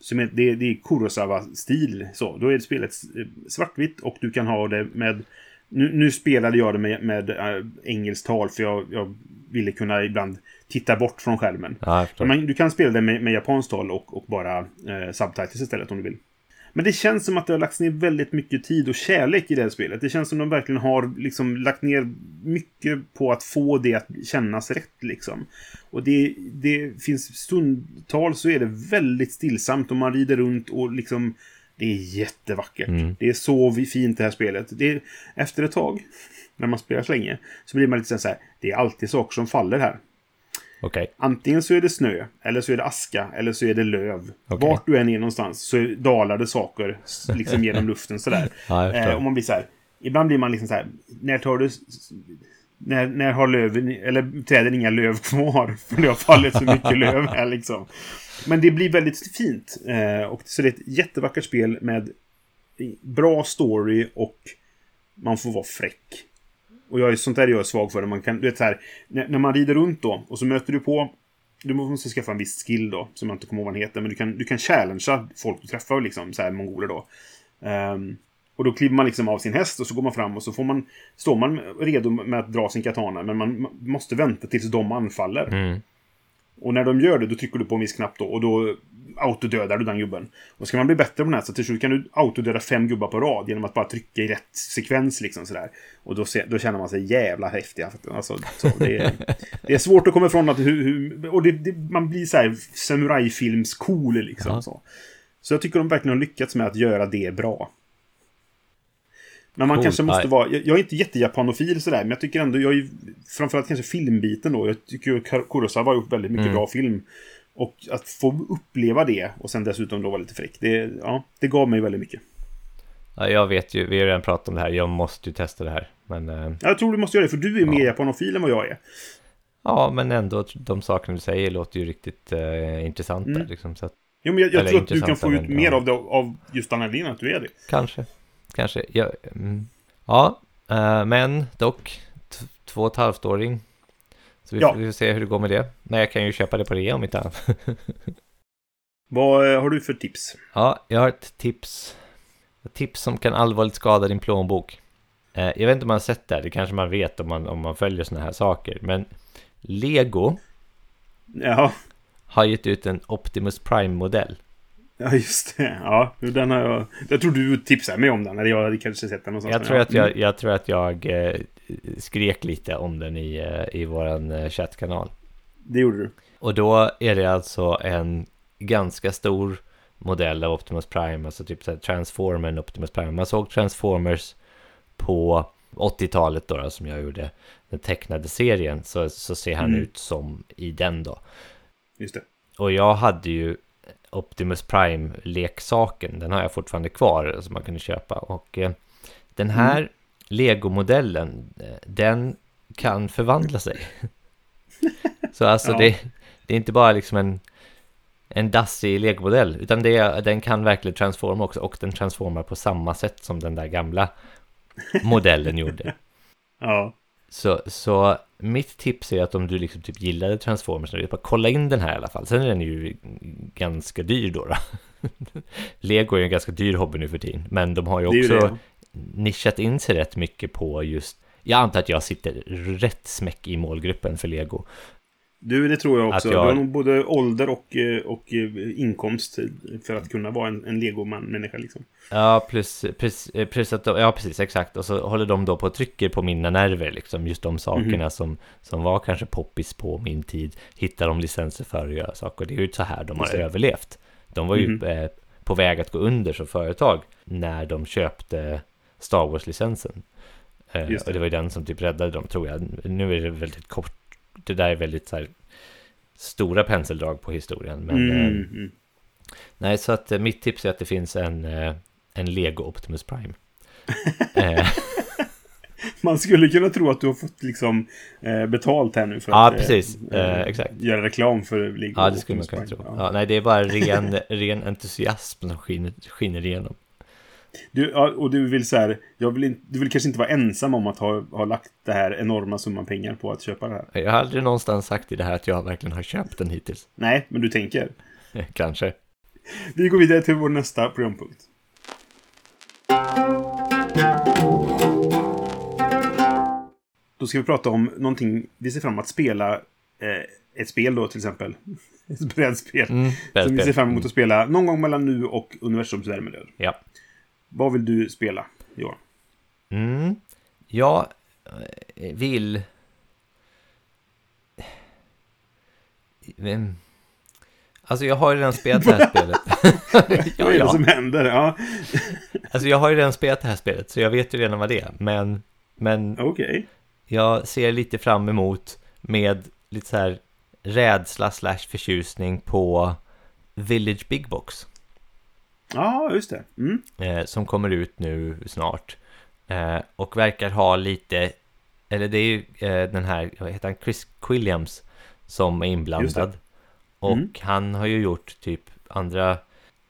Som är, det, det är Kurosawa-stil. Så, då är det spelet svartvitt och du kan ha det med... Nu, nu spelade jag det med, med äh, engelskt tal för jag, jag ville kunna ibland titta bort från skärmen. Ja, man, du kan spela det med, med japanskt tal och, och bara äh, subtitles istället om du vill. Men det känns som att det har lagts ner väldigt mycket tid och kärlek i det här spelet. Det känns som att de verkligen har liksom lagt ner mycket på att få det att kännas rätt. Liksom. Och det, det finns stundtals så är det väldigt stillsamt och man rider runt och liksom, det är jättevackert. Mm. Det är så fint det här spelet. Det är, efter ett tag, när man spelar så länge, så blir man lite så här, det är alltid saker som faller här. Okay. Antingen så är det snö, eller så är det aska, eller så är det löv. Okay. Vart du än är någonstans så dalar det saker liksom genom luften sådär. Ja, eh, och man blir så här, ibland blir man liksom så här, när tar du när, när har löven eller träden inga löv kvar för det har fallit så mycket löv här liksom. Men det blir väldigt fint eh, och så det är ett jättevackert spel med bra story och man får vara fräck. Och jag är sånt där jag är svag för det. Man kan, du vet så här, när, när man rider runt då och så möter du på, du måste skaffa en viss skill då som jag inte kommer ihåg vad den heter, men du kan, du kan challengea folk du träffar liksom, så här mongoler då. Um, och då kliver man liksom av sin häst och så går man fram och så får man, står man redo med att dra sin katana, men man, man måste vänta tills de anfaller. Mm. Och när de gör det, då trycker du på en viss knapp då och då autodödar du den gubben. Och ska man bli bättre på den här så till slut kan du autodöda fem gubbar på rad genom att bara trycka i rätt sekvens liksom sådär. Och då, se, då känner man sig jävla häftig. Alltså, så det, är, det är svårt att komma ifrån att hur, hur, och det, det, man blir så här samurajfilms cool liksom. Ja. Så. så jag tycker de verkligen har lyckats med att göra det bra. Men man cool. kanske måste vara, jag, jag är inte jättejapanofil sådär, men jag tycker ändå, jag är, framförallt kanske filmbiten då, jag tycker ju Kurosawa har gjort väldigt mycket mm. bra film. Och att få uppleva det och sen dessutom då vara lite fräck, det, ja, det gav mig väldigt mycket. Ja, jag vet ju, vi har redan pratat om det här, jag måste ju testa det här. Men, eh, jag tror du måste göra det, för du är ja. mer japanofil än vad jag är. Ja, men ändå, de sakerna du säger låter ju riktigt eh, intressanta. Mm. Liksom, så att, jo, men jag, jag tror att du kan få ut men, mer ja. av, det, av just den här linjen att du är det. Kanske. Kanske, ja, mm, ja eh, men dock t- två och ett halvt-åring. Så vi, ja. vi får se hur det går med det. Men jag kan ju köpa det på det om inte annat. Vad har du för tips? Ja, jag har ett tips. Ett tips som kan allvarligt skada din plånbok. Eh, jag vet inte om man har sett det här. Det kanske man vet om man, om man följer såna här saker. Men Lego ja. har gett ut en Optimus Prime-modell. Ja, just det. Ja, den har jag... jag tror du tipsade mig om den, eller jag hade kanske sett den någonstans. Jag tror att jag, jag, tror att jag eh, skrek lite om den i, eh, i våran eh, chattkanal. Det gjorde du. Och då är det alltså en ganska stor modell av Optimus Prime, alltså typ så här Transformers, Optimus Prime. Man såg Transformers på åttiotalet då, då som jag gjorde den tecknade serien, så, så ser han mm. ut som i den då. Just det. Och jag hade ju Optimus Prime-leksaken, den har jag fortfarande kvar som man kunde köpa, och eh, den här mm. Lego-modellen, den kan förvandla sig. Så alltså ja. det, det är inte bara liksom en en dassig Lego-modell, utan det, den kan verkligen transforma också, och den transformar på samma sätt som den där gamla modellen gjorde. Ja. Så, så mitt tips är att om du liksom typ gillade Transformers, bara kolla in den här i alla fall. Sen är den ju ganska dyr då. då. Lego är ju en ganska dyr hobby nu för tiden, men de har ju också ju nischat in sig rätt mycket på just... Jag antar att jag sitter rätt smäck i målgruppen för Lego. Du, det tror jag också. Jag... Du har nog både ålder och, och inkomst för att kunna vara en, en Lego-människa liksom. Ja, plus, plus, plus att de, ja, precis, exakt. Och så håller de då på och trycker på mina nerver liksom. Just de sakerna mm-hmm. som, som var kanske poppis på min tid, hittar de licenser för att göra saker. Det är ju så här de har Precis. överlevt. De var ju mm-hmm. på väg att gå under som företag när de köpte Star Wars-licensen. Det. Och det var ju den som typ räddade dem, tror jag. Nu är det väldigt kort. Det där är väldigt så här, stora penseldrag på historien. Men, mm, eh, mm. Nej, så att eh, mitt tips är att det finns en, eh, en Lego Optimus Prime. eh. Man skulle kunna tro att du har fått liksom, eh, betalt här nu för ja, att precis. Eh, eh, exakt. Göra reklam för Lego ja, det skulle Optimus man kunna Prime. Tro. Ja. Ja, nej, det är bara ren, ren entusiasm som skiner, skiner igenom. Du, och du vill så här, jag vill in, du vill kanske inte vara ensam om att ha, ha lagt det här enorma summan pengar på att köpa det här. Jag har aldrig någonstans sagt i det här att jag verkligen har köpt den hittills. Nej, men du tänker. Kanske. Vi går vidare till vår nästa programpunkt. Då ska vi prata om någonting vi ser fram emot att spela, eh, ett spel då till exempel. Ett brädspel mm, som vi ser fram emot att spela någon gång mellan nu och universums värmedöd. Ja. Vad vill du spela, Johan? Mm, jag vill... Alltså, jag har ju redan spelat det här spelet. ja, vad är det som händer? Ja. Alltså, jag har ju redan spelat det här spelet, så jag vet ju redan vad det är. Men, men okay. Jag ser lite fram emot med lite så här rädsla slash förtjusning på Village Big Box. Ja, ah, just det. Mm. Eh, som kommer ut nu snart. Eh, och verkar ha lite... Eller det är ju eh, den här... Vad heter han? Chris Williams som är inblandad. Och mm. han har ju gjort typ andra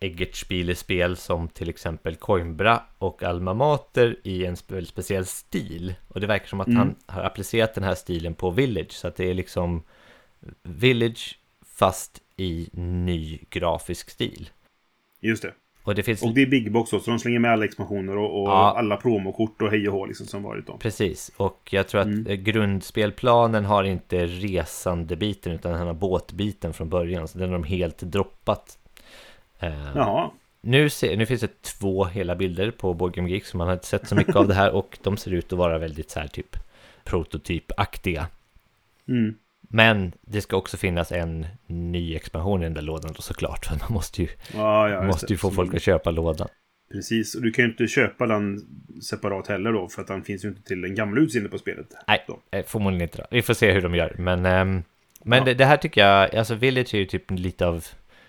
Eggertspielespel som till exempel Coimbra och Alma Mater i en spe- speciell stil. Och det verkar som att mm. han har applicerat den här stilen på Village. Så att det är liksom Village fast i ny grafisk stil. Just det. Och det, finns... och det är Big Box också, så de slänger med alla expansioner och, och ja. alla promokort och hej och hå liksom som varit då. Precis, och jag tror att mm. grundspelplanen har inte resandebiten utan han har båtbiten från början, så den har de helt droppat. Jaha. Nu, ser, nu finns det två hela bilder på Board Game Geek som man har inte sett så mycket av det här, och de ser ut att vara väldigt så här typ prototypaktiga. Mm. Men det ska också finnas en ny expansion i den där lådan då, såklart. För man måste ju, ah, ja, måste ju få folk att köpa lådan. Precis, och du kan ju inte köpa den separat heller då, för att den finns ju inte till den gamla utsidan på spelet. Nej, då. Förmodligen inte då. Vi får se hur de gör. Men, äm, men ja. det, det här tycker jag, alltså Village är ju typ lite av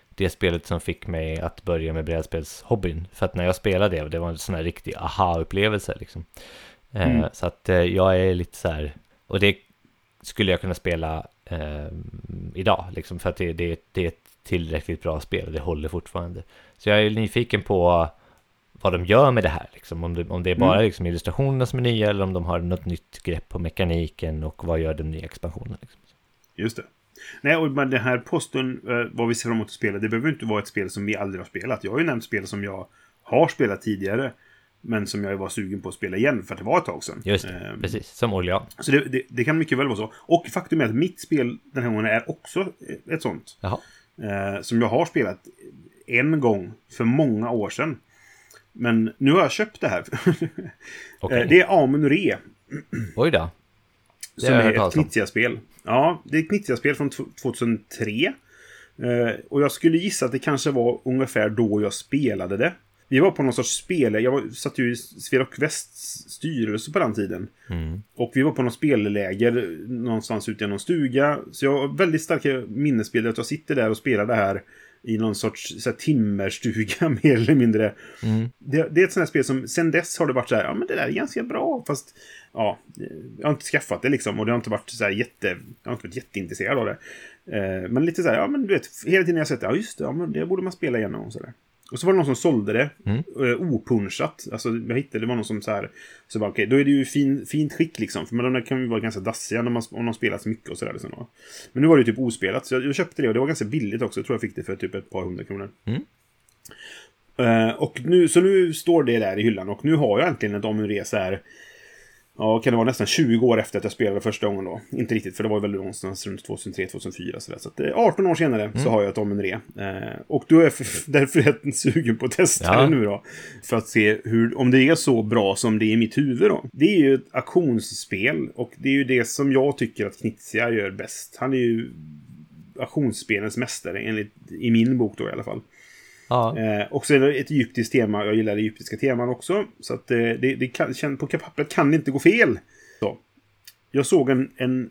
det spelet som fick mig att börja med brädspelshobbyn. För att när jag spelade det, det var en sån här riktig aha-upplevelse liksom. Mm. Äh, så att jag är lite så här, och det skulle jag kunna spela eh, idag liksom, för att det, det, det är ett tillräckligt bra spel och det håller fortfarande. Så jag är nyfiken på vad de gör med det här liksom, om det, om det är bara mm. liksom, illustrationerna som är nya, eller om de har något nytt grepp på mekaniken och vad gör den nya expansionen liksom. Just det. Nej, och den här posten, vad vi ser fram emot att spela, det behöver inte vara ett spel som vi aldrig har spelat. Jag har ju nämnt spel som jag har spelat tidigare, men som jag var sugen på att spela igen för att det var ett tag sedan. Just det, eh, precis. Som Olja. Så det, det, det kan mycket väl vara så. Och faktum är att mitt spel den här gången är också ett sånt. Jaha. Eh, som jag har spelat en gång för många år sedan. Men nu har jag köpt det här. Okay. eh, det är Amun-Re. Oj då. Det som är ett Knizia-spel. Ja, det är ett Knizia-spel från t- tjugohundratre. Eh, och jag skulle gissa att det kanske var ungefär då jag spelade det. Vi var på någon sorts spel. Jag var, satt ju i Sverok Västs styrelse på den tiden. Mm. Och vi var på någon spelläger någonstans ute i någon stuga. Så jag har väldigt starka minnesbilder att jag sitter där och spelar det här i någon sorts så här, timmerstuga mer eller mindre. Mm. Det, det är ett sånt här spel som sen dess har det varit så här, ja men det där är ganska bra, fast ja, jag har inte skaffat det liksom, och det har inte varit så här jätte, jag har inte varit jätteintresserad av det. Eh, men lite så här, ja men du vet, hela tiden jag sett det, ja just det, ja men det borde man spela igen någon så där. Och så var det någon som sålde det mm. eh, opunchat. Alltså jag hittade, det var någon som så här så bara okej, okay, då är det ju fin, fint skick liksom, för men de kan ju vara ganska dassiga när man, om de spelats mycket och sådär liksom. Men nu var det typ ospelat, så jag, jag köpte det och det var ganska billigt också. Jag tror jag fick det för typ ett par hundra kronor. Mm. Eh, och nu, så nu står det där i hyllan och nu har jag äntligen ett Amun-Re så här. Ja, kan det vara nästan tjugo år efter att jag spelade första gången då. Inte riktigt, för det var väl någonstans runt tjugohundratre tjugohundrafyra så, så att arton år senare mm. så har jag ett Amun-Re. Eh, och då är jag f- därför är jag sugen på att testa ja. det nu då. För att se hur, om det är så bra som det är i mitt huvud då. Det är ju ett auktionsspel och det är ju det som jag tycker att Knizia gör bäst. Han är ju auktionsspelens mästare enligt, i min bok då i alla fall. Ja. Eh, och så är det ett egyptiskt tema. Jag gillar egyptiska teman också. Så att eh, det, det kan, på pappret kan det inte gå fel så. Jag såg en, en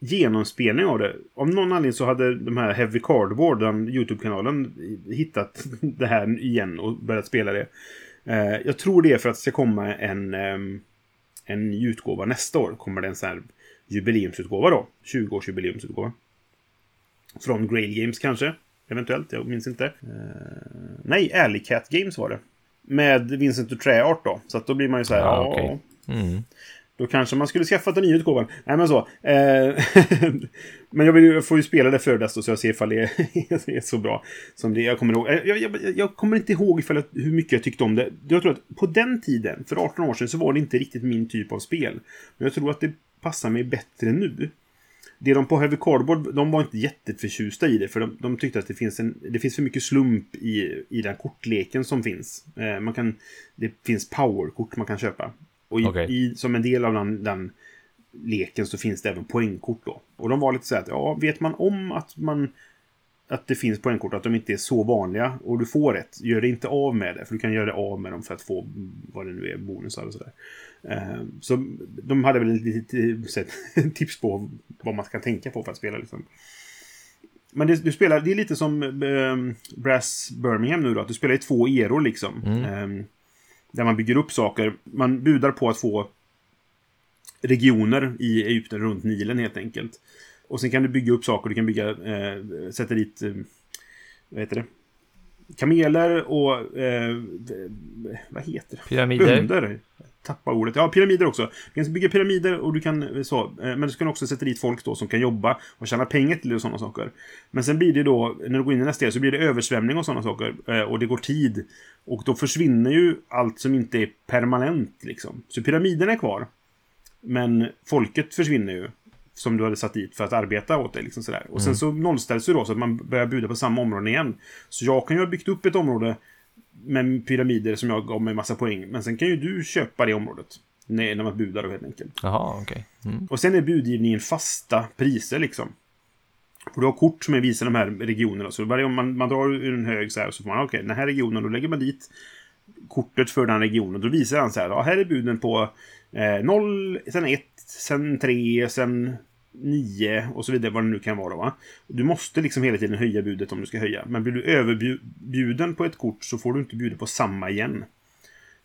genomspelning av det. Om någon anledning så hade de här Heavy Cardboard, den YouTube-kanalen, hittat det här igen och börjat spela det. eh, Jag tror det är för att det ska komma en, en utgåva nästa år. Kommer det en sån här jubileumsutgåva då, tjugo års jubileumsutgåva från Grail Games kanske. Eventuellt, jag minns inte. Uh, nej, Alley Cat Games var det. Med Vincent och Träart då. Så att då blir man ju så här, ja, okay. mm. Då kanske man skulle skaffa den nya utgåvan. Nej, men så. Uh, men jag, vill ju, jag får ju spela det för dess då, så jag ser ifall det är, är så bra som det. Jag kommer, ihåg, jag, jag, jag kommer inte ihåg ifall jag, hur mycket jag tyckte om det. Jag tror att på den tiden, för arton år sedan, så var det inte riktigt min typ av spel. Men jag tror att det passar mig bättre nu. Det de på Heavy Cardboard, de var inte jätteförtjusta i det. För de, de tyckte att det finns, en, det finns för mycket slump i, i den kortleken som finns. Eh, man kan, det finns powerkort man kan köpa. Och i, okay. i, som en del av den, den leken så finns det även poängkort då. Och de var lite så här att, ja, vet man om att, man, att det finns poängkort, att de inte är så vanliga och du får ett, gör det inte av med det. För du kan göra det av med dem för att få, vad det nu är, bonusar och sådär. Så de hade väl lite tips på vad man ska tänka på för att spela liksom. Men det, du spelar, det är lite som eh, Brass Birmingham nu då, att du spelar i två eror liksom. mm. eh, Där man bygger upp saker. Man budar på att få regioner i Egypten runt Nilen helt enkelt. Och sen kan du bygga upp saker. Du kan bygga, eh, sätta dit eh, vad heter det? Kameler och eh, vad heter det? Pyramider. Bönder. Tappa ordet. Ja, pyramider också. Du kan bygga pyramider och du kan så, men du kan också sätta dit folk då som kan jobba och tjäna pengar till det och sådana saker. Men sen blir det då, när du går in i nästa del så blir det översvämning och sådana saker och det går tid. Och då försvinner ju allt som inte är permanent liksom. Så pyramiderna är kvar. Men folket försvinner ju som du hade satt dit för att arbeta åt dig liksom sådär. Och sen så nollställs ju då så att man börjar bjuda på samma område igen. Så jag kan ju ha byggt upp ett område med pyramider som jag gav mig massa poäng. Men sen kan ju du köpa det området när man budar då helt enkelt. Jaha, okej. Okay. Mm. Och sen är budgivningen fasta priser liksom. Och du har kort som visar de här regionerna. Så varje gång man, man drar ur en hög så här, så får man okej, okay, den här regionen, då lägger man dit kortet för den regionen. Då visar han så här, ja, här är buden på eh, noll, sen ett, sen tre, sen nio och så vidare, vad det nu kan vara va? Du måste liksom hela tiden höja budet om du ska höja. Men blir du överbjuden på ett kort så får du inte bjuda på samma igen.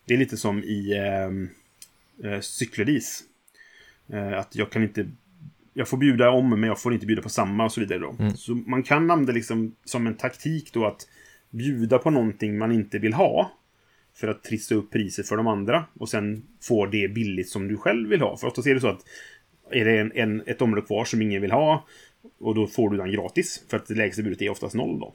Det är lite som i eh, Cyklodis. Eh, att jag kan inte, jag får bjuda om men jag får inte bjuda på samma och så vidare då. Mm. Så man kan använda liksom som en taktik då att bjuda på någonting man inte vill ha. För att trissa upp priset för de andra. Och sen få det billigt som du själv vill ha. För ofta är det så att är det en, en, ett område kvar som ingen vill ha och då får du den gratis för att det lägsta budet är oftast noll då.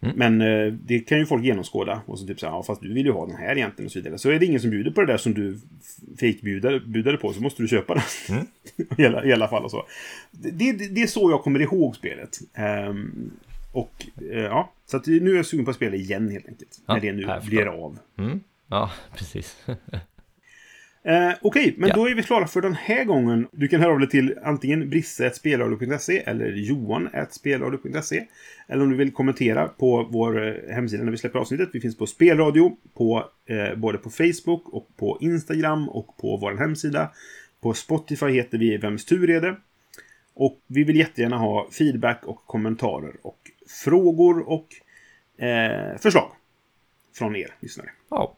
Mm. Men eh, det kan ju folk genomskåda och så typ så här, ja, fast du vill ju ha den här egentligen och så vidare. Så är det ingen som bjuder på det där som du fejkbudade på så måste du köpa den. Mm. I, alla, I alla fall och så. Det, det, det är så jag kommer ihåg spelet. Ehm, och eh, ja, så att nu är jag sugen på att spela igen helt enkelt. Ja, när det nu blir av. Mm. Ja, precis. Eh, Okej, okay, men ja. Då är vi klara för den här gången. Du kan höra av dig till antingen brisse at spelradio punkt se eller johan at spelradio punkt se, eller om du vill kommentera på vår hemsida när vi släpper avsnittet. Vi finns på Spelradio, på, eh, både på Facebook och på Instagram och på vår hemsida. På Spotify heter vi Vems tur är det? Och vi vill jättegärna ha feedback och kommentarer och frågor och eh, förslag från er lyssnare. Ja.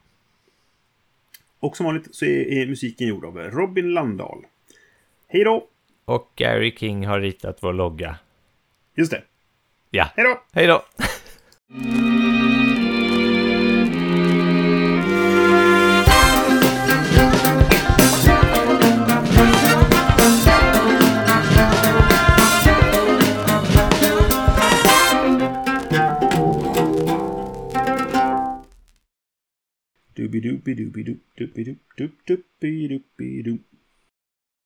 Och som vanligt så är, är musiken gjord av Robin Landahl. Hej då! Och Gary King har ritat vår logga. Just det. Ja. Hej då! Hej då! Doobie doobie doobie doop doopie doop doop doopie doopie doop.